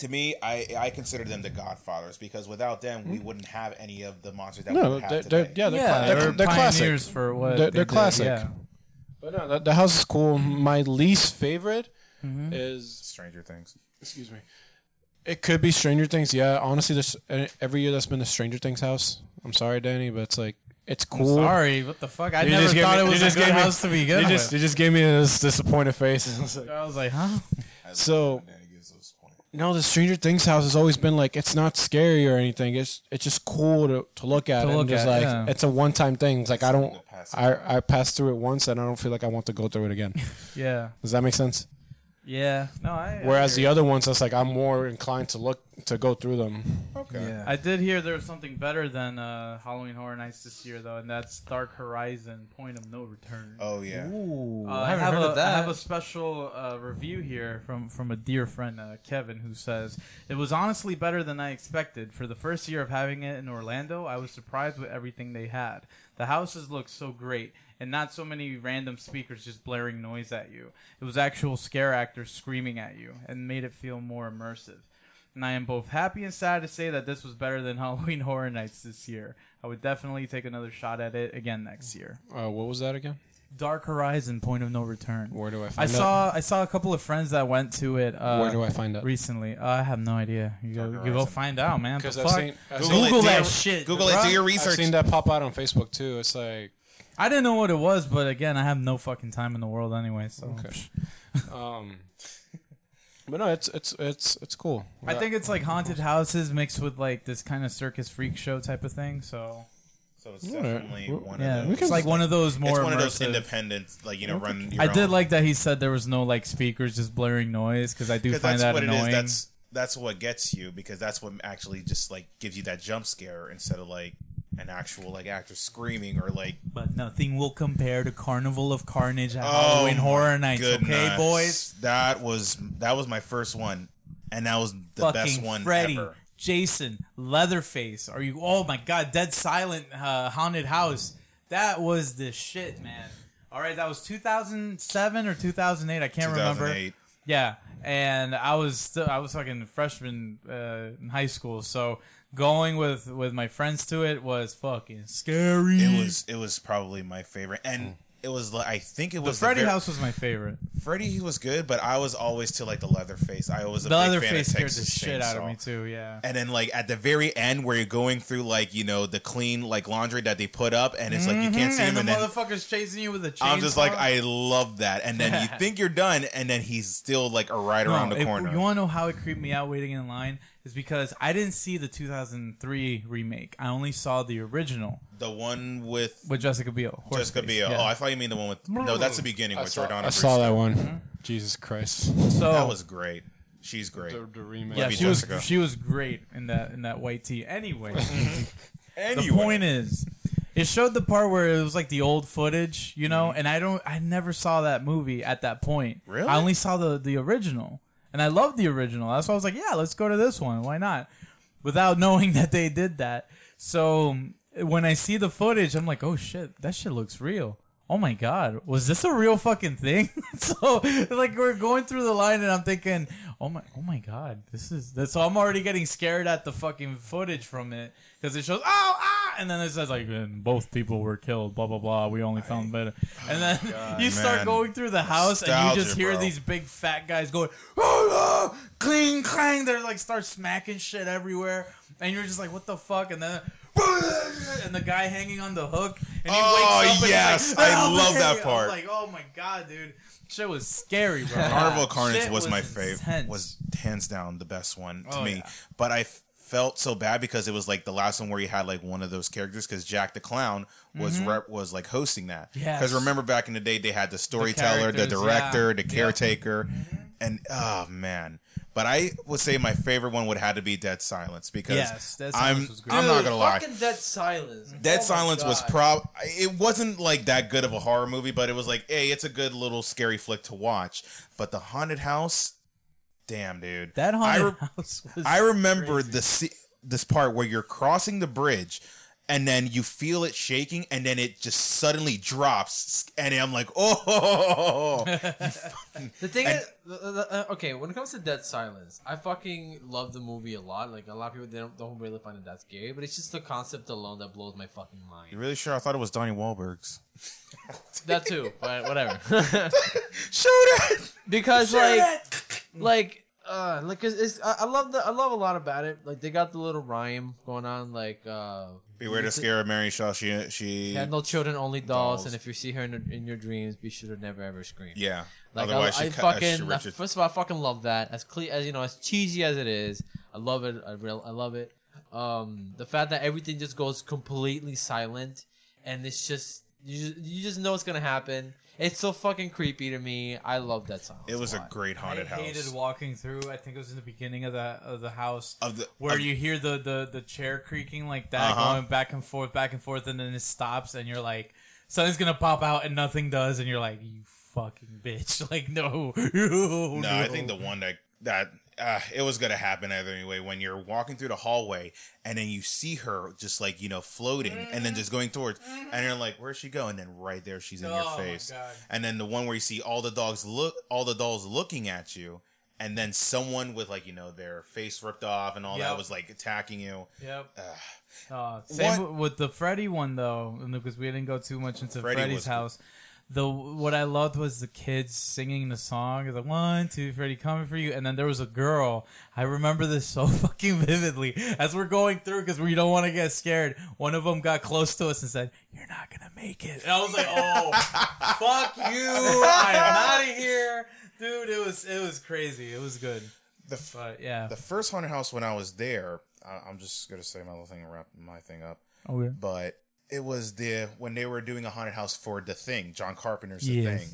to me, I, I consider them the Godfathers because without them, mm-hmm. we wouldn't have any of the monsters that no, we have they're, today. They're, yeah, they're, yeah, they're, they're, they're classic. For what they're, they they're classic. Yeah. But no, the, the house is cool. My least favorite mm-hmm. is... Stranger Things. Excuse me. It could be Stranger Things, yeah. Honestly, there's every year that's been the Stranger Things house. I'm sorry, Danny, but it's like, it's cool. I'm sorry, what the fuck? I you never thought me, it was a good me, house to be good you just, you just gave me this disappointed face. I was like, I was like huh? So, no, the Stranger Things house has always been like, it's not scary or anything. It's it's just cool to, to look at. To it. Look at like, yeah. It's a one-time thing. It's like, I don't... I, I passed through it once, and I don't feel like I want to go through it again. Yeah. Does that make sense? Yeah. No, I. Whereas I the other ones, it's like I'm more inclined to look to go through them. Okay. Yeah. I did hear there was something better than uh, Halloween Horror Nights this year, though, and that's Dark Horizon: Point of No Return. Oh yeah. Ooh. Uh, I, I have heard a, of that. I have a special uh, review here from, from a dear friend, uh, Kevin, who says it was honestly better than I expected. For the first year of having it in Orlando, I was surprised with everything they had. The houses look so great, and not so many random speakers just blaring noise at you. It was actual scare actors screaming at you, and made it feel more immersive. And I am both happy and sad to say that this was better than Halloween Horror Nights this year. I would definitely take another shot at it again next year. Uh, what was that again? Dark Horizon: Point of No Return. Where do I find I that? saw I saw a couple of friends that went to it. Uh, Where do I find that? Recently, uh, I have no idea. You go, you go find out, man. Because I've seen I've Google, seen Google that your, shit. Google bro. it. Do your research. I've seen that pop out on Facebook too. It's like I didn't know what it was, but again, I have no fucking time in the world anyway. So, okay. um, but no, it's it's it's it's cool. I think it's like haunted houses mixed with like this kind of circus freak show type of thing. So. So it's yeah. definitely one yeah. of those. It's like one of those more. It's one immersive. of those independent, like you know, run. Your I did own. like that he said there was no like speakers just blaring noise because I do find that's that what annoying. It is. That's that's what gets you because that's what actually just like gives you that jump scare instead of like an actual like actor screaming or like. But nothing will compare to Carnival of Carnage at oh, Halloween Horror Nights. Goodness. Okay, boys. That was that was my first one, and that was the Fucking best one Freddy. ever. Jason, Leatherface, are you? Oh my God, Dead Silent, uh, Haunted House. That was the shit, man. All right, that was two thousand seven or two thousand eight. I can't remember. Yeah, and I was still, I was fucking freshman uh, in high school, so going with, with my friends to it was fucking scary. It was it was probably my favorite, and. It was like I think it was the Freddy the ver- house was my favorite. Freddy he was good, but I was always to like the Leatherface. I was a the big Leatherface fan of scared Texas the shit out of me too, yeah. And then like at the very end where you're going through like you know the clean like laundry that they put up, and it's like you can't see mm-hmm. him, and, and the then, motherfucker's chasing you with a chainsaw. I'm just like I love that, and then you think you're done, and then he's still like right no, around the it, corner. You want to know how it creeped me out waiting in line? Is because I didn't see the two thousand three remake. I only saw the original. The one with... With Jessica Biel. Jessica Biel. Yeah. Oh, I thought you mean the one with... No, that's the beginning with Jordana Brewster. I saw that one. Mm-hmm. Jesus Christ. So that was great. She's great. The, the remake. Yeah, she was, she was great in that in that white tee. Anyway. anyway. The point is, it showed the part where it was like the old footage, you know? Mm-hmm. And I don't... I never saw that movie at that point. Really? I only saw the, the original. And I loved the original. That's why I was like, yeah, let's go to this one. Why not? Without knowing that they did that. So when I see the footage, I'm like, oh shit, that shit looks real. Oh my God, was this a real fucking thing? So like we're going through the line and I'm thinking, oh my, oh my God, this is, this. So I'm already getting scared at the fucking footage from it because it shows, oh, ah, and then it says like, and both people were killed, blah, blah, blah. We only found better. And then oh God, you start man. going through the house Nostalgia, and you just hear bro. these big fat guys going, oh, oh, cling, clang. They're like, start smacking shit everywhere. And you're just like, what the fuck? And then, and the guy hanging on the hook. And he oh, wakes up and yes. He's like, oh, I love that part. I was like, oh, my God, dude. Shit was scary, bro. Carnival Carnage was, was my favorite. Was hands down the best one to oh, me. Yeah. But I f- felt so bad because it was like the last one where you had like one of those characters because Jack the Clown was mm-hmm. rep- was like hosting that. Because yes. remember back in the day, they had the storyteller, the, the director, yeah. the caretaker. Yeah. And, oh, man. But I would say my favorite one would have to be Dead Silence because yes, Dead Silence I'm was great. I'm not gonna lie. Fucking Dead Silence. Dead oh Silence was prob. It wasn't like that good of a horror movie, but it was like, hey, it's a good little scary flick to watch. But the haunted house, damn dude, that haunted I re- house. Was I remember crazy. the this part where you're crossing the bridge. And then you feel it shaking, and then it just suddenly drops, and I'm like, oh! The thing and, is, okay, when it comes to Dead Silence, I fucking love the movie a lot. Like, a lot of people they don't, don't really find it that scary, but it's just the concept alone that blows my fucking mind. You really sure? I thought it was Donnie Wahlberg's. That too, but whatever. Shoot it! Because, Shoot like, it! like... Uh, like it's, it's, I love the I love a lot about it. Like they got the little rhyme going on. Like uh, beware the scare of Mary Shaw. She she had no children, only dolls. dolls. And if you see her in, in your dreams, be sure to never ever scream. Yeah. Like Otherwise, I, I, I fucking I, first of all, I fucking love that. As cle- as you know, as cheesy as it is, I love it. I real I love it. Um, the fact that everything just goes completely silent, and it's just you just, you just know what's gonna happen. It's so fucking creepy to me. I love that song. It was a, a great haunted house. I hated house. walking through. I think it was in the beginning of the of the house of the, where of, you hear the, the, the chair creaking like that, uh-huh. going back and forth, back and forth, and then it stops, and you're like, something's gonna pop out, and nothing does, and you're like, you fucking bitch! Like no, no. no I think the one that that uh, it was gonna happen either anyway. When you're walking through the hallway, and then you see her just like you know floating, and then just going towards, and you're like, where's she going? And then right there, she's in oh, your face. My God. And then the one where you see all the dogs look, all the dolls looking at you, and then someone with like you know their face ripped off and all yep. that was like attacking you. Yep. Uh, uh, same what? with the Freddy one though, because we didn't go too much into Freddy Freddy's house. Cool. The what I loved was the kids singing the song. It's like one, two, Freddy coming for you, and then there was a girl. I remember this so fucking vividly as we're going through because we don't want to get scared. One of them got close to us and said, "You're not gonna make it." And I was like, "Oh, fuck you! I'm out of here, dude." It was it was crazy. It was good. The f- but, yeah, the first haunted house when I was there, I, I'm just gonna say my little thing and wrap my thing up. Okay, but. It was the when they were doing a haunted house for The Thing, John Carpenter's The yes. Thing.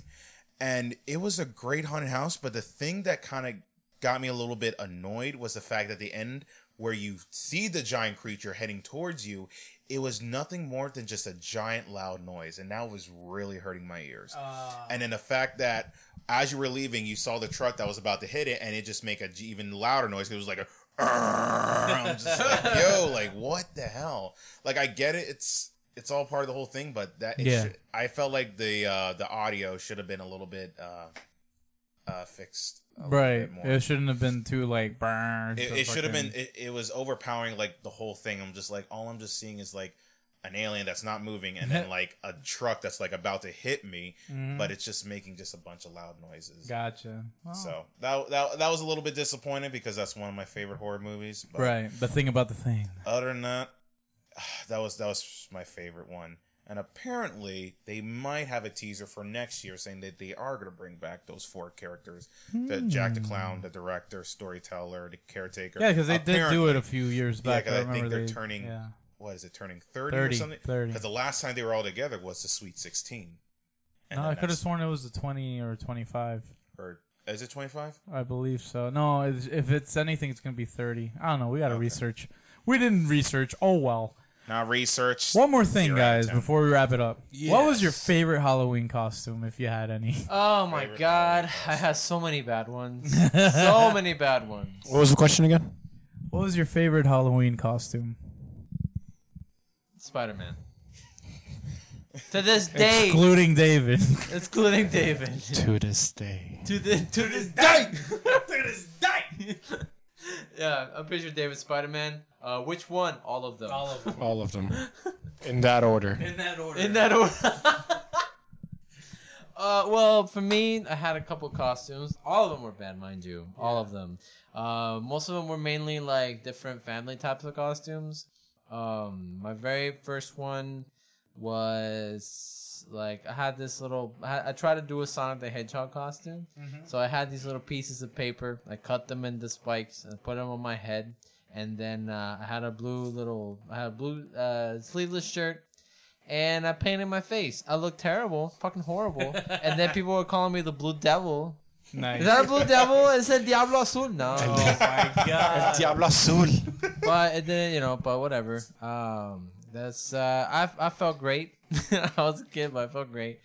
And it was a great haunted house, but the thing that kind of got me a little bit annoyed was the fact at the end where you see the giant creature heading towards you, it was nothing more than just a giant loud noise. And that was really hurting my ears. Uh. And then the fact that as you were leaving, you saw the truck that was about to hit it and it just make an even louder noise. It was like a... I'm just like, yo, like, what the hell? Like, I get it. It's... It's all part of the whole thing, but that it yeah. should, I felt like the uh, the audio should have been a little bit uh, uh, fixed, a right? Bit more. It shouldn't have been too like. It, it fucking... should have been. It, it was overpowering like the whole thing. I'm just like, all I'm just seeing is like an alien that's not moving, and then like a truck that's like about to hit me, mm-hmm. but it's just making just a bunch of loud noises. Gotcha. Wow. So that, that that was a little bit disappointing because that's one of my favorite horror movies. But right. The thing about the thing. Other than that. That was that was my favorite one, and apparently they might have a teaser for next year saying that they are going to bring back those four characters: hmm. the Jack the Clown, the director, storyteller, the caretaker. Yeah, because they apparently, did do it a few years back. Yeah, because I, I think they're they, turning. Yeah. What is it? Turning thirty, thirty or something. Because the last time they were all together was the Sweet Sixteen. No, I could have sworn it was the twenty or twenty-five. Or is it twenty-five? I believe so. No, if it's anything, it's going to be thirty. I don't know. We got to okay. research. We didn't research. Oh well. Now research. One more thing, guys, before we wrap it up. Yes. What was your favorite Halloween costume, if you had any? Oh, my favorite God. I had so many bad ones. so many bad ones. What was the question again? What was your favorite Halloween costume? Spider-Man. To this day. Excluding David. Excluding David. To this day. To, the, to this day. To this day. Yeah, I'm pretty sure David's Spider-Man. Uh, which one? All of them. All of them. All of them. In that order. In that order. In that order. uh, well, for me, I had a couple costumes. All of them were bad, mind you. Yeah. All of them. Uh, most of them were mainly like different family types of costumes. Um, my very first one was like I had this little. I, I tried to do a Sonic the Hedgehog costume, mm-hmm. so I had these little pieces of paper. I cut them into spikes and put them on my head. And then uh, I had a blue little, I had a blue uh, sleeveless shirt, and I painted my face. I looked terrible, fucking horrible. And then people were calling me the Blue Devil. Nice. Is that a Blue Devil? It said Diablo Azul. No. Oh my God. Diablo Azul. But it didn't, you know. But whatever. Um, that's uh, I I felt great. I was a kid, but I felt great.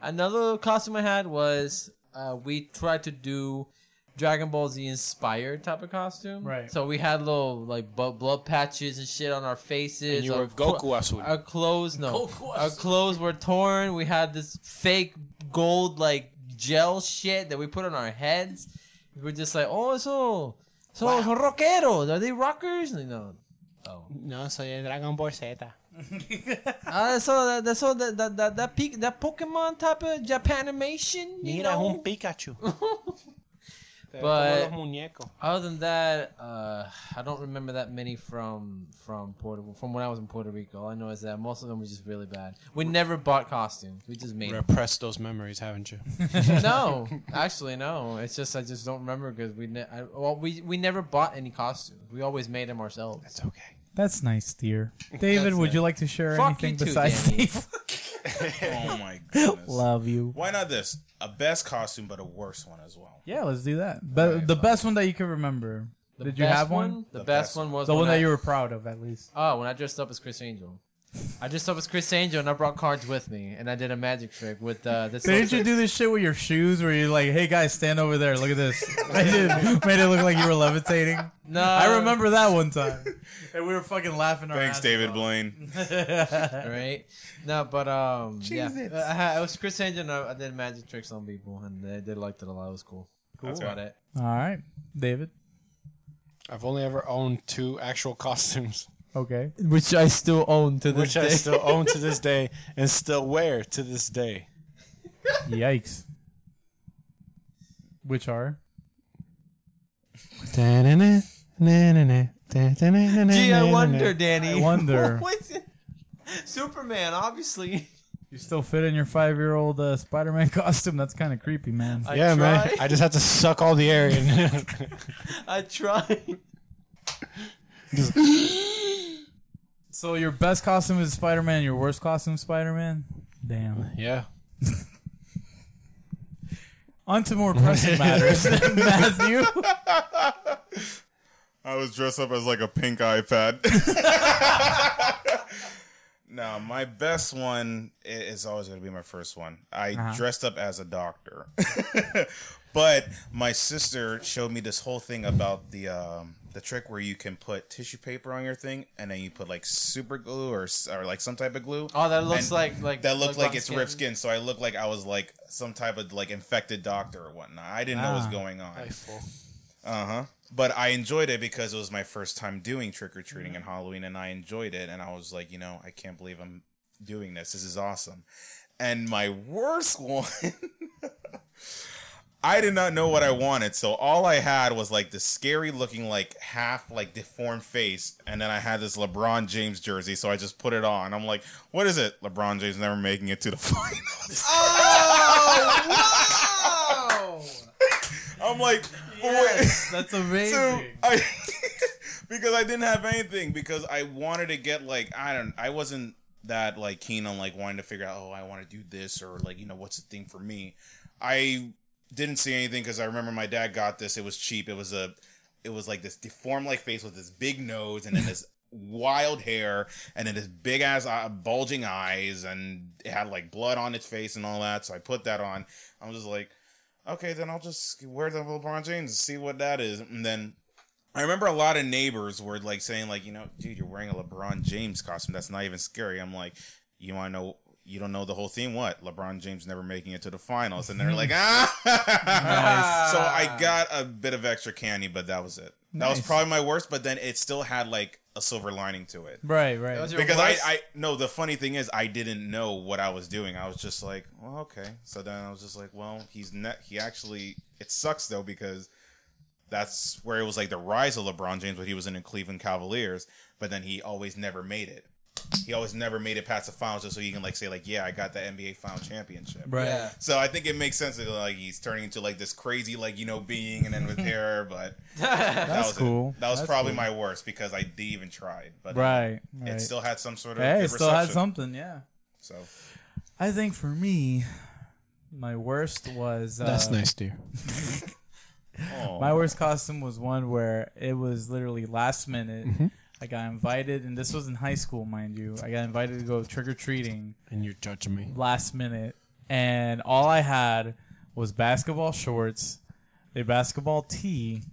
Another costume I had was uh, we tried to do Dragon Ball Z inspired type of costume. Right. So we had little like bu- blood patches and shit on our faces. And you were Goku cl- Azul. Our clothes, no. Goku our clothes were torn. We had this fake gold like gel shit that we put on our heads. We were just like, oh, so, so, wow. so rockeros. Are they rockers? You know. Oh. No, soy el Dragon Ball Z. Ah, uh, so that that so that that that that, pe- that Pokemon type of Japanimation. You Mira, know? Un Pikachu. But other than that, uh, I don't remember that many from from Puerto from when I was in Puerto Rico. All I know is that most of them were just really bad. We never bought costumes. We just made repressed them. Those memories, haven't you? No, actually, no. It's just I just don't remember because we ne- I, well we we never bought any costumes. We always made them ourselves. That's okay. That's nice, dear. David, would nice. you like to share Fuck anything too, besides Dave? Oh my goodness. Love you. Why not this? A best costume, but a worst one as well. Yeah, let's do that. Be- right, the fine. best one that you can remember. The Did you have one? one? The, the best, best one was... The one that I, you were proud of, at least. Oh, when I dressed up as Chris Angel. I dressed up as Chris Angel, and I brought cards with me, and I did a magic trick with uh, this... Didn't you do this shit with your shoes, where you're like, hey, guys, stand over there, look at this. I did. Made it look like you were levitating. No. I remember that one time. And we were fucking laughing our Thanks, David off. Blaine. Right? No, but, um... Jesus. Yeah. I, had, I was Chris Angel, and I, I did magic tricks on people, and they, they liked it a lot. It was cool. Cool. That's about it. All right. David? I've only ever owned two actual costumes. Okay. Which I still own to this Which day. Which I still own to this day and still wear to this day. Yikes. Which are? Gee, I wonder, Danny. I wonder. What's it? Superman, obviously. You still fit in your five-year-old uh, Spider-Man costume? That's kind of creepy, man. I yeah, try. man. I just have to suck all the air in. I tried. So your best costume is Spider-Man, your worst costume is Spider-Man? Damn. Yeah. On to more pressing matters. Matthew? I was dressed up as like a pink iPad. No, my best one is always going to be my first one. I uh-huh. dressed up as a doctor. But my sister showed me this whole thing about the... Um, The trick where you can put tissue paper on your thing, and then you put like super glue or or like some type of glue. Oh, that looks like like that looked like, like it's skin. ripped skin. So I looked like I was like some type of like infected doctor or whatnot. I didn't ah, know what was going on. Uh huh. But I enjoyed it because it was my first time doing trick or treating and mm-hmm. Halloween, and I enjoyed it. And I was like, you know, I can't believe I'm doing this. This is awesome. And my worst one. I did not know what I wanted, so all I had was like this scary looking like half like deformed face, and then I had this LeBron James jersey, so I just put it on. I'm like, what is it? LeBron James never making it to the finals. Oh, wow! I'm like, yes, that's amazing. So I, because I didn't have anything, because I wanted to get like, I don't, I wasn't that like keen on like wanting to figure out, oh, I want to do this, or like, you know, what's the thing for me? I... Didn't see anything because I remember my dad got this. It was cheap. It was a, it was like this deformed like face with this big nose and then this wild hair and then this big ass eye, bulging eyes, and it had like blood on its face and all that. So I put that on. I was just like, okay, then I'll just wear the LeBron James and see what that is. And then I remember a lot of neighbors were like saying, like, you know, dude, you're wearing a LeBron James costume. That's not even scary. I'm like, you want to know? You don't know the whole theme? What? LeBron James never making it to the finals. And they're like, ah. Nice. So I got a bit of extra candy, but that was it. Nice. That was probably my worst, but then it still had like a silver lining to it. Right, right. That was your because worst? I, I, no, the funny thing is I didn't know what I was doing. I was just like, well, okay. So then I was just like, well, he's not, he actually, it sucks though, because that's where it was like the rise of LeBron James, but he was in the Cleveland Cavaliers, but then he always never made it. He always never made it past the finals, just so you can like say like, yeah, I got the N B A final championship. Right. Yeah. So I think it makes sense that like he's turning into like this crazy like, you know, being and then with hair, but that that's was cool. It. That was that's probably cool. my worst because I didn't even try. But right, uh, right. It still had some sort of hey, it still reception. Had something, yeah. So I think for me, my worst was uh, that's nice, dear. My worst costume was one where it was literally last minute. Mm-hmm. I got invited, and this was in high school, mind you. I got invited to go trick-or-treating. And you're judging me. Last minute. And all I had was basketball shorts, a basketball tee,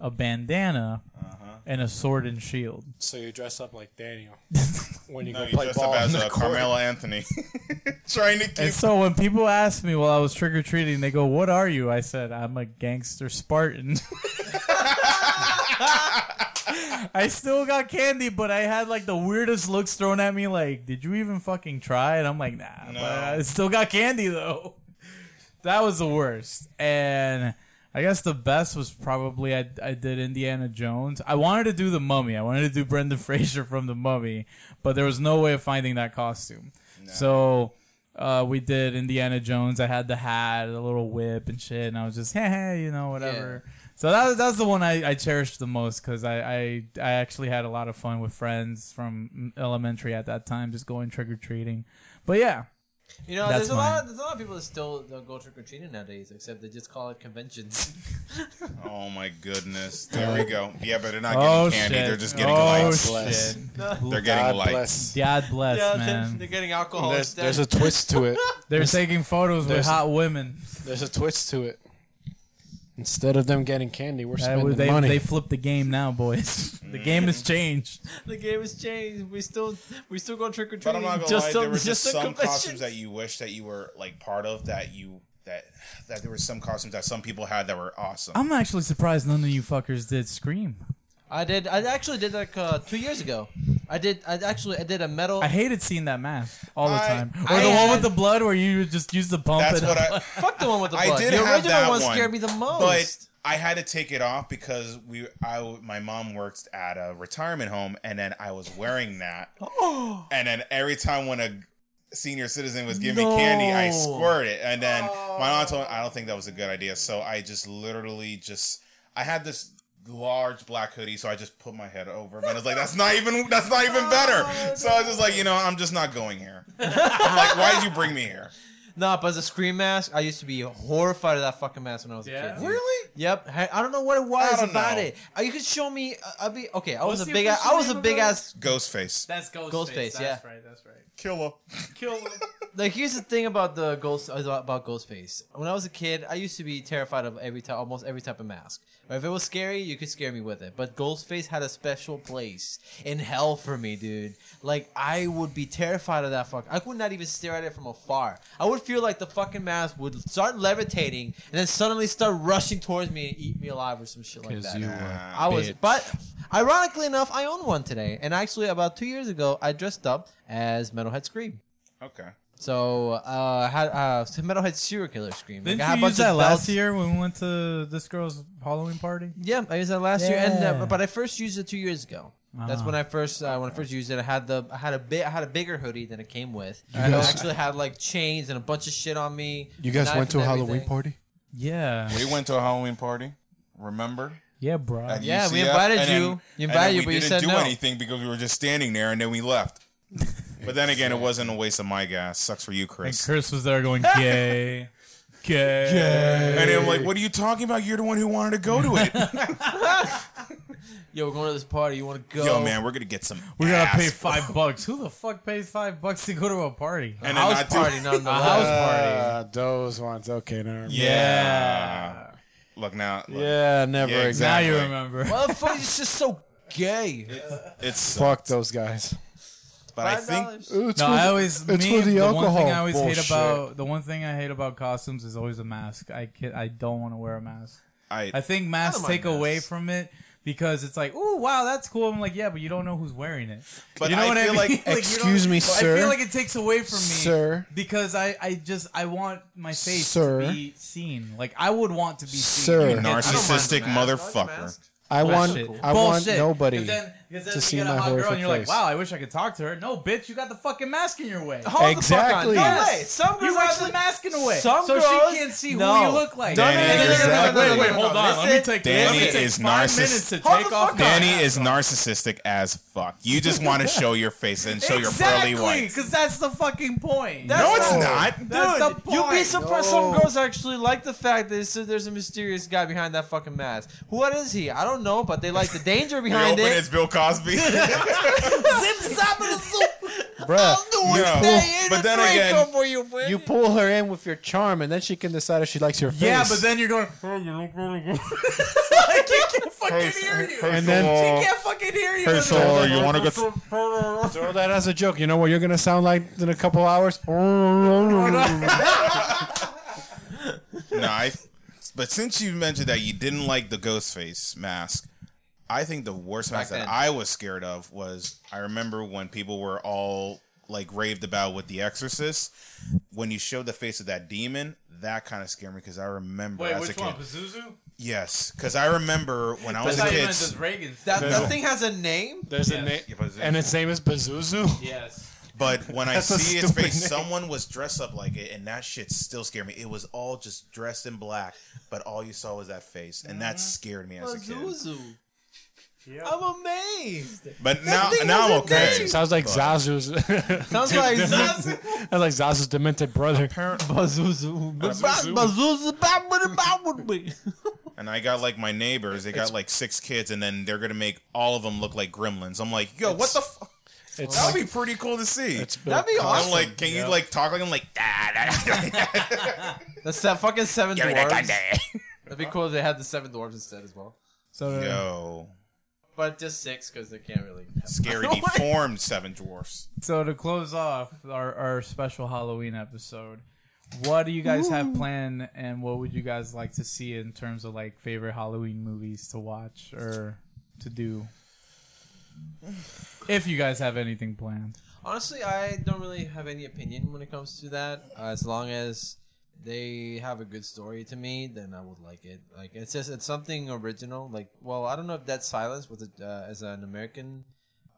a bandana, uh-huh. and a sword and shield. So you dress up like Daniel when you no, go you play dress ball up as in the uh, Carmelo Anthony. Trying to keep... And so when people ask me while I was trick-or-treating, they go, what are you? I said, I'm a gangster Spartan. I still got candy, but I had like the weirdest looks thrown at me. Like, did you even fucking try? And I'm like, nah. No. But I still got candy though. That was the worst. And I guess the best was probably I, I did Indiana Jones. I wanted to do the Mummy. I wanted to do Brendan Fraser from the Mummy, but there was no way of finding that costume. No. So uh, we did Indiana Jones. I had the hat, the little whip, and shit, and I was just, hey, hey, you know, whatever. Yeah. So that, that's the one I, I cherished the most because I, I, I actually had a lot of fun with friends from elementary at that time, just going trick-or-treating. But, yeah. You know, there's a, lot of, there's a lot of people that still don't go trick-or-treating nowadays, except they just call it conventions. Oh, my goodness. There we go. Yeah, but they're not getting oh, candy. Shit. They're just getting oh, lights. Bless. Shit. They're getting God lights. Bless. God bless, yeah, man. They're getting alcohol there's, instead. There's a twist to it. They're taking photos there's with hot a, women. There's a twist to it. Instead of them getting candy, we're spending uh, they, money. They flipped the game now, boys. The game has changed. The game has changed. We still we still go trick or treating. But I'm not gonna lie, there were just some costumes that you wish that you were like part of that you that that there were some costumes that some people had that were awesome. I'm actually surprised none of you fuckers did Scream. I did. I actually did like uh, two years ago. I did. I actually I did a metal. I hated seeing that mask all the I, time. Or I the had, one with the blood, where you just use the pump. That's and what I, fuck the one with the blood. I did the original have that one scared me the most. But I had to take it off because we. I my mom works at a retirement home, and then I was wearing that. Oh. And then every time when a senior citizen was giving no. me candy, I squirt it, and then oh. my aunt told me I don't think that was a good idea. So I just literally just I had this. Large black hoodie, so I just put my head over, but it's like that's not even that's not even better. Oh, so no. I was just like, you know, I'm just not going here. I'm like, why did you bring me here? No, but the Scream mask, I used to be horrified of that fucking mask when I was yeah. a kid. Really? Yep. I don't know what it was about know. it. You could show me. I'd be okay. I was What's a big. Ass, I was a big ass ghost face. That's ghost, ghost face. face. Yeah, that's right. That's right. Killer. Killer. Like here's the thing about the ghost about Ghostface. When I was a kid, I used to be terrified of every type, almost every type of mask. Right? If it was scary, you could scare me with it. But Ghostface had a special place in hell for me, dude. Like I would be terrified of that fuck. I could not even stare at it from afar. I would feel like the fucking mask would start levitating and then suddenly start rushing towards me and eat me alive or some shit like that. You were I bitch. was, but ironically enough, I own one today. And actually, about two years ago, I dressed up as Metalhead Scream. Okay. So, uh, had, uh, Metalhead serial killer Scream. Didn't like, I had you a bunch use that last year when we went to this girl's Halloween party? Yeah, I used that last yeah. year, and uh, but I first used it two years ago. Uh-huh. That's when I first uh, when I first used it. I had the I had a bit I had a bigger hoodie than it came with. You and guys, I actually had like chains and a bunch of shit on me. You guys went to a everything. Halloween party? Yeah, we went to a Halloween party. Remember? Yeah, bro. At yeah, U C F, we invited you. Then, you invited you, but you said no. We didn't do anything because we were just standing there, and then we left. But then again, it wasn't a waste of my gas. Sucks for you, Chris. And Chris was there going, gay, gay. gay. And I'm like, what are you talking about? You're the one who wanted to go to it. Yo, we're going to this party. You want to go? Yo, man, we're going to get some We're going to pay five bucks. Who the fuck pays five bucks to go to a party? A and house party, do- not a house party. Uh, those ones. Okay, no. Yeah. yeah. Look now. Look. Yeah, never. Yeah, exactly. Now you remember. Motherfucker, it's just so gay. It, it's fuck those guys. But I think no, the, I always it's me, for the, the alcohol. One thing I always Bullshit. hate about the one thing I hate about costumes is always a mask. I can't, I don't want to wear a mask. I I think masks take masks. away from it. Because it's like, oh, wow, that's cool. I'm like, yeah, but you don't know who's wearing it. But you know I what feel I mean? Like, like, excuse me, sir. I feel like it takes away from me. Sir. Because I, I just, I want my face sir. to be seen. Like, I would want to be seen. Sir. Narcissistic motherfucker. I want, I want, I want nobody then, then to see my horrible face. And you're like, wow, I wish I could talk to her. No, bitch, you got the fucking mask in your way. Hold exactly. The fuck on. No way. Some girls have the mask in the way. Some so girls, she can't see no. who you look like. Danny, Danny is exactly. Wait, wait, wait, hold on. Listen, let me take Danny me take is narcissistic. Danny is narcissistic as fuck. You just want to show your face and show exactly, your pearly whites. Because that's the fucking point. That's no, it's not. Dude, that's the point. You'd be surprised. Some girls actually like the fact that there's a mysterious guy behind that fucking mask. What is he? I don't know, but they like the danger behind it. It's Bill Cosby. Zip, zap, and zoop. Bruh, you pull, but then again, for you, you pull her in with your charm, and then she can decide if she likes your face. Yeah, but then you're going. I can't fucking hear you. And then she can't fucking hear you. Hey, so you want to go throw that as a joke? You know what you're gonna sound like in a couple hours? Nice. But since you mentioned that you didn't like the Ghostface mask, I think the worst mask that I was scared of was, I remember when people were all like raved about with The Exorcist, when you showed the face of that demon, that kind of scared me because I remember Wait, as a kid. Wait, which one? Pazuzu? Yes, because I remember when I was a kid. That, that thing has a name? There's yes. a name. Yeah, and its name is Pazuzu? Yes. But when I see its face, name. someone was dressed up like it, and that shit still scared me. It was all just dressed in black, but all you saw was that face, and that scared me as a kid. Pazuzu. Yeah. I'm amazed. But that now, now I'm okay. Name. Sounds like but. Zazu's. Sounds like Zazu. Sounds like Zazu's demented brother. Pazuzu. Pazuzu. And I got like my neighbors. They got like six kids, and then they're gonna make all of them look like gremlins. I'm like, yo, it's, what the fuck? It's That'd like, be pretty cool to see. That'd be awesome. I'm like, can yeah. you like talk like I'm like da, da, da, da. That's that fucking seven dwarves. That'd be cool if they had the seven dwarves instead as well. So yo, but just six because they can't really have scary them. Deformed seven dwarves. So to close off our, our special Halloween episode, what do you guys Ooh. have planned, and what would you guys like to see in terms of like favorite Halloween movies to watch or to do? If you guys have anything planned. Honestly, I don't really have any opinion when it comes to that. Uh, as long as they have a good story to me, then I would like it. Like it's just it's something original. Like, well, I don't know if Dead Silence was it uh, as an American,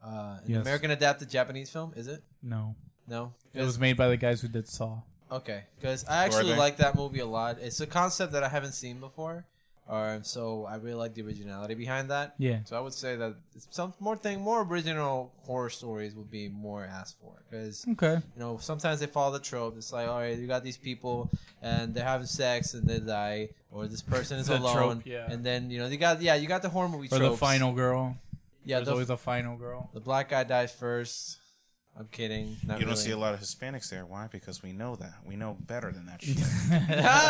uh, an yes. American adapted Japanese film. Is it? No, no. It was made by the guys who did Saw. Okay, because I actually like that movie a lot. It's a concept that I haven't seen before. Uh, so I really like the originality behind that. Yeah. So I would say that some more thing, more original horror stories would be more asked for because okay. you know sometimes they follow the trope. It's like, all right, you got these people and they're having sex and they die, or this person is alone, trope, yeah. and then you know you got yeah you got the horror movie tropes. Or the final girl. Yeah, there's the, always a final girl. The black guy dies first. I'm kidding. Not you don't really. see a lot of Hispanics there. Why? Because we know that. We know better than that shit.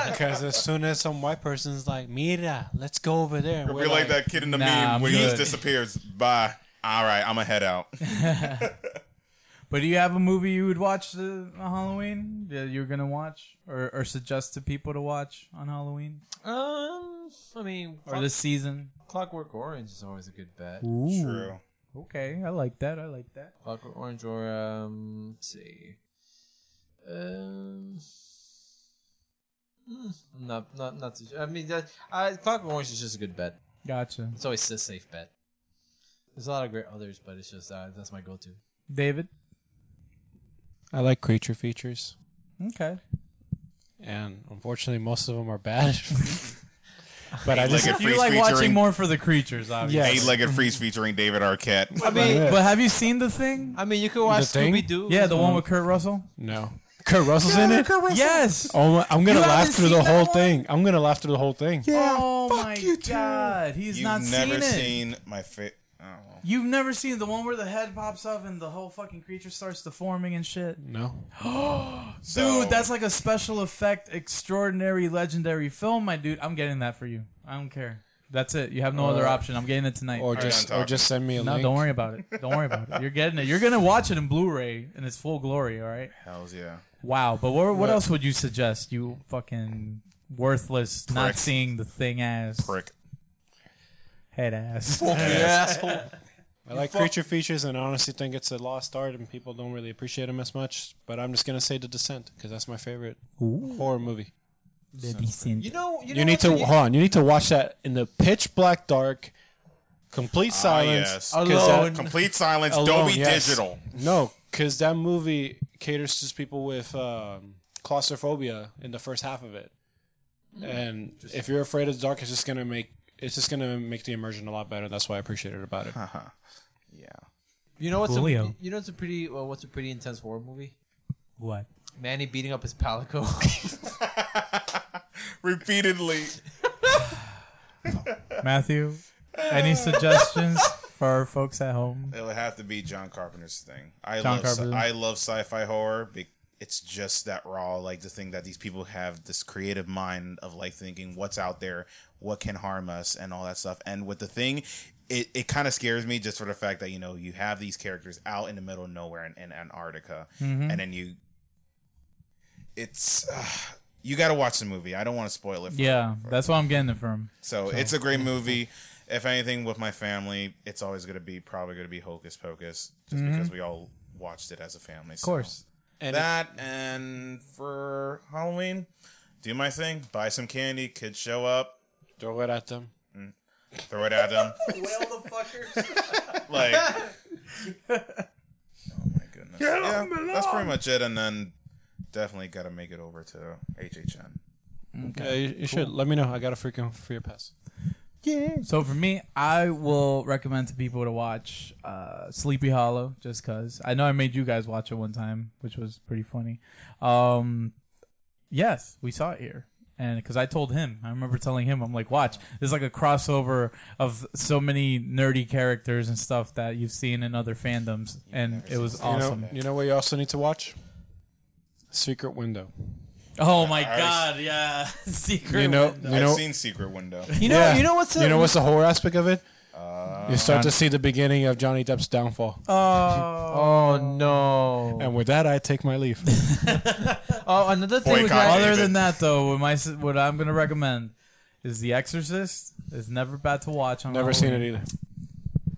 Because as soon as some white person's like, mira, let's go over there. We're, we're like, like that kid in the nah, meme I'm where good. he just disappears. Bye. All right, I'm going to head out. But do you have a movie you would watch on Halloween that you're going to watch or, or suggest to people to watch on Halloween? Um, I mean. Or this season? Clockwork Orange is always a good bet. Ooh. True. Okay, I like that. I like that. Clockwork Orange or, um, let's see. Um, not, not, not too, I mean, that, uh, Clockwork Orange is just a good bet. Gotcha. It's always a safe bet. There's a lot of great others, but it's just, uh, that's my go-to. David? I like creature features. Okay. And unfortunately, most of them are bad. But I just you like watching more for the creatures, obviously. Yes. Eight-legged freeze featuring David Arquette. I mean, yeah. But have you seen The Thing? I mean, you could watch Scooby Doo. Yeah, the one, one with Kurt Russell. No, Kurt Russell's yeah, in it. Russell. Yes. Oh my, I'm gonna you laugh through the whole one? thing. I'm gonna laugh through the whole thing. Yeah. Oh fuck my you god, he's You've not seen it. Never seen my fit. You've never seen the one where the head pops up and the whole fucking creature starts deforming and shit? No. So, dude, that's like a special effect, extraordinary, legendary film, my dude. I'm getting that for you. I I don't care. That's it. You have no uh, other option. I'm getting it tonight. Or just or just send me a no, link. No, don't worry about it. Don't worry about it. You're getting it. You're going to watch it in Blu-ray in its full glory, all right? Hells yeah. Wow. But what, what, what else would you suggest, you fucking worthless, prick. Not seeing the thing ass? Prick. Head ass. Fuck asshole. I like creature features and I honestly think it's a lost art and people don't really appreciate them as much. But I'm just going to say The Descent because that's my favorite Ooh. horror movie. The Descent. You know, you, know you need to hold on. You need to watch that in the pitch black dark, complete silence. Ah, yes. Alone. That, complete silence. Alone, don't be yes. digital. No, because that movie caters to people with um, claustrophobia in the first half of it, mm. and just, if you're afraid of the dark, it's just gonna make it's just gonna make the immersion a lot better. That's why I appreciate it about it. Uh-huh. Yeah. You know what's Julio. a, you know it's a pretty well, what's a pretty intense horror movie? What? Manny beating up his palico. Repeatedly. Matthew, any suggestions for our folks at home? It'll have to be John Carpenter's thing. I John love Carpenter. I love sci-fi horror. It's just that raw, like the thing that these people have this creative mind of like thinking what's out there, what can harm us, and all that stuff. And with The Thing, it, it kind of scares me just for the fact that, you know, you have these characters out in the middle of nowhere in, in Antarctica, mm-hmm. and then you... It's... Uh, You got to watch the movie. I don't want to spoil it for Yeah, him, for that's him. Why I'm getting it from. So, so it's a great movie. If anything, with my family, it's always going to be probably going to be Hocus Pocus just mm-hmm. because we all watched it as a family. Of so. course. And that it- and for Halloween, do my thing. Buy some candy. Kids show up. Throw it at them. Mm. Throw it at them. Whale the fuckers. Like. Oh, my goodness. Get yeah, that's pretty much it. And then. Definitely got to make it over to H H N. Okay, yeah, you, you cool. should. Let me know. I got a freaking free pass. Yeah. So for me, I will recommend to people to watch uh, Sleepy Hollow just because. I know I made you guys watch it one time, which was pretty funny. Um, yes, we saw it here. And because I told him, I remember telling him, I'm like, watch, there's like a crossover of so many nerdy characters and stuff that you've seen in other fandoms. You've and it was awesome. You know, you know what you also need to watch? Secret Window. Oh my I, God! Yeah, Secret. You know, Window. You know, I've seen Secret Window. You know, yeah. you know what's the, you know what's the horror aspect of it? Uh, you start John, to see the beginning of Johnny Depp's downfall. Oh, oh no! And with that, I take my leave. Oh, another thing. Boy, God, other than that, though, my, what I'm going to recommend is The Exorcist. It's never bad to watch. On never Halloween. Seen it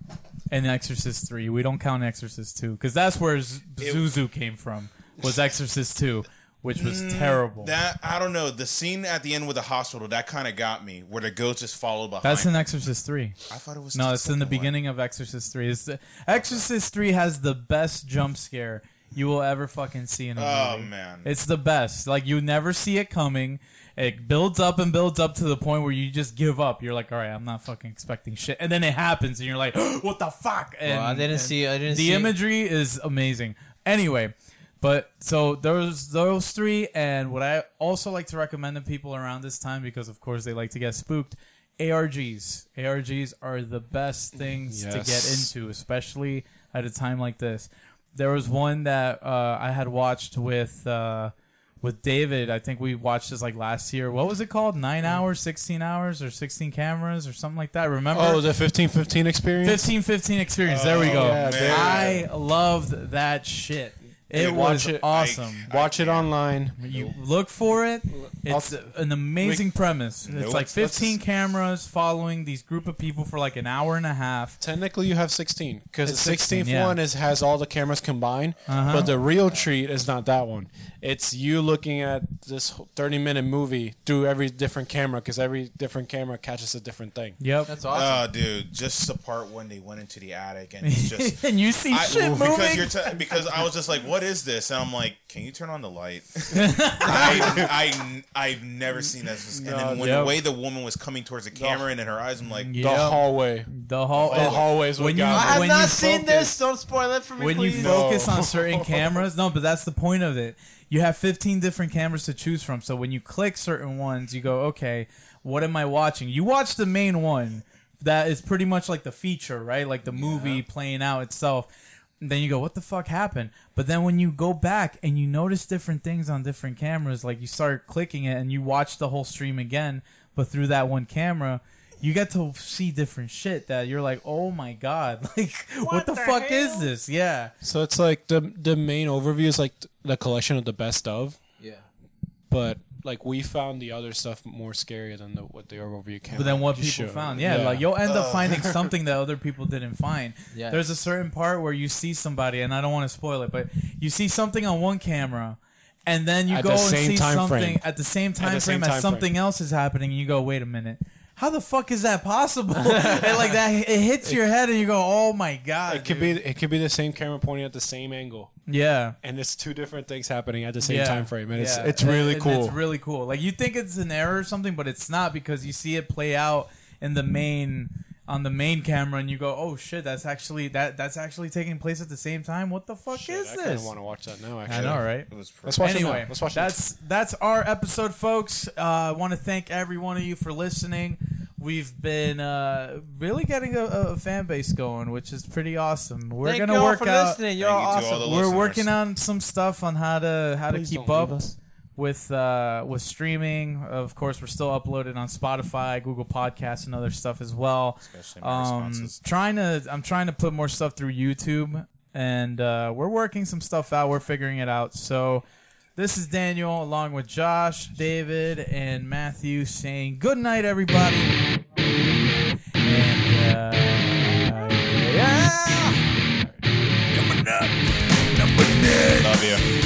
either. And Exorcist three. We don't count Exorcist two because that's where Pazuzu came from. Was Exorcist two, which was mm, terrible. That I don't know. The scene at the end with the hospital, that kind of got me, where the ghost is followed behind. That's in Exorcist three. I thought it was... No, it's in the beginning one. Of Exorcist three. It's the, Exorcist three has the best jump scare you will ever fucking see in a oh, movie. Oh, man. It's the best. Like, you never see it coming. It builds up and builds up to the point where you just give up. You're like, all right, I'm not fucking expecting shit. And then it happens, and you're like, what the fuck? And, well, I didn't see I didn't the see The imagery it. Is amazing. Anyway... But so those those three, and what I also like to recommend to people around this time, because of course they like to get spooked, A R Gs. A R Gs are the best things yes. to get into, especially at a time like this. There was one that uh, I had watched with uh, with David. I think we watched this like last year. What was it called? Nine hours, sixteen hours, or sixteen cameras, or something like that. Remember? Oh, the fifteen fifteen experience. fifteen fifteen experience. Oh, there we go. Yeah, there I you go. loved that shit. It was awesome. Watch it online. You look for it. It's an amazing premise. It's like fifteen cameras following these group of people for like an hour and a half. Technically, you have sixteen because the sixteenth one is has all the cameras combined. Uh-huh. But the real treat is not that one. It's you looking at this thirty-minute movie through every different camera because every different camera catches a different thing. Yep, that's awesome. Oh, dude, just the part when they went into the attic and it's just and you see I, shit moving because you're t- because I was just like, what is this? And I'm like, can you turn on the light? I, I, I've never seen that. And then when yep. the way the woman was coming towards the camera the, and in her eyes, I'm like, yep. the hallway, the hall, the hallways. When you, I have when not you seen focus, this. Don't spoil it for me. When please. you focus no. on certain cameras, no, but that's the point of it. You have fifteen different cameras to choose from. So when you click certain ones, you go, okay, what am I watching? You watch the main one that is pretty much like the feature, right? Like the movie yeah. playing out itself. And then you go, what the fuck happened? But then when you go back and you notice different things on different cameras, like you start clicking it and you watch the whole stream again. but through that one camera, you get to see different shit that you're like, oh my god, like what, what the, the fuck hell? Is this? Yeah. So it's like the the main overview is like the collection of the best of. Yeah. But like we found the other stuff more scary than the, what the overview camera. But then what people showed. Found, yeah, yeah, like you'll end up finding something that other people didn't find. Yeah. There's a certain part where you see somebody, and I don't want to spoil it, but you see something on one camera. And then you at go the and see something frame. At the same time the same frame as something frame. Else is happening. And you go, wait a minute. How the fuck is that possible? And like that, it hits it, your head and you go, oh my God. It could be it could be the same camera pointing at the same angle. Yeah. And it's two different things happening at the same yeah. time frame. And yeah. it's, it's really and, cool. And it's really cool. Like you think it's an error or something, but it's not because you see it play out in the main... on the main camera, and you go, oh shit, that's actually that that's actually taking place at the same time. What the fuck shit, is I this? I kind of want to watch that now. Actually, I know, right? It was let's watch anyway, it. Anyway, let's watch that's, it. That's that's our episode, folks. Uh, I want to thank every one of you for listening. We've been uh, really getting a, a fan base going, which is pretty awesome. We're thank gonna y'all work for out. Listening. Y'all awesome. We're listeners. Working on some stuff on how to how Please to keep up. With uh, with streaming, of course, we're still uploaded on Spotify, Google Podcasts, and other stuff as well. Especially my responses. Um, trying to, I'm trying to put more stuff through YouTube, and uh, we're working some stuff out. We're figuring it out. So, this is Daniel, along with Josh, David, and Matthew, saying good night, everybody. And uh, yeah, number nine, number nine. Love you.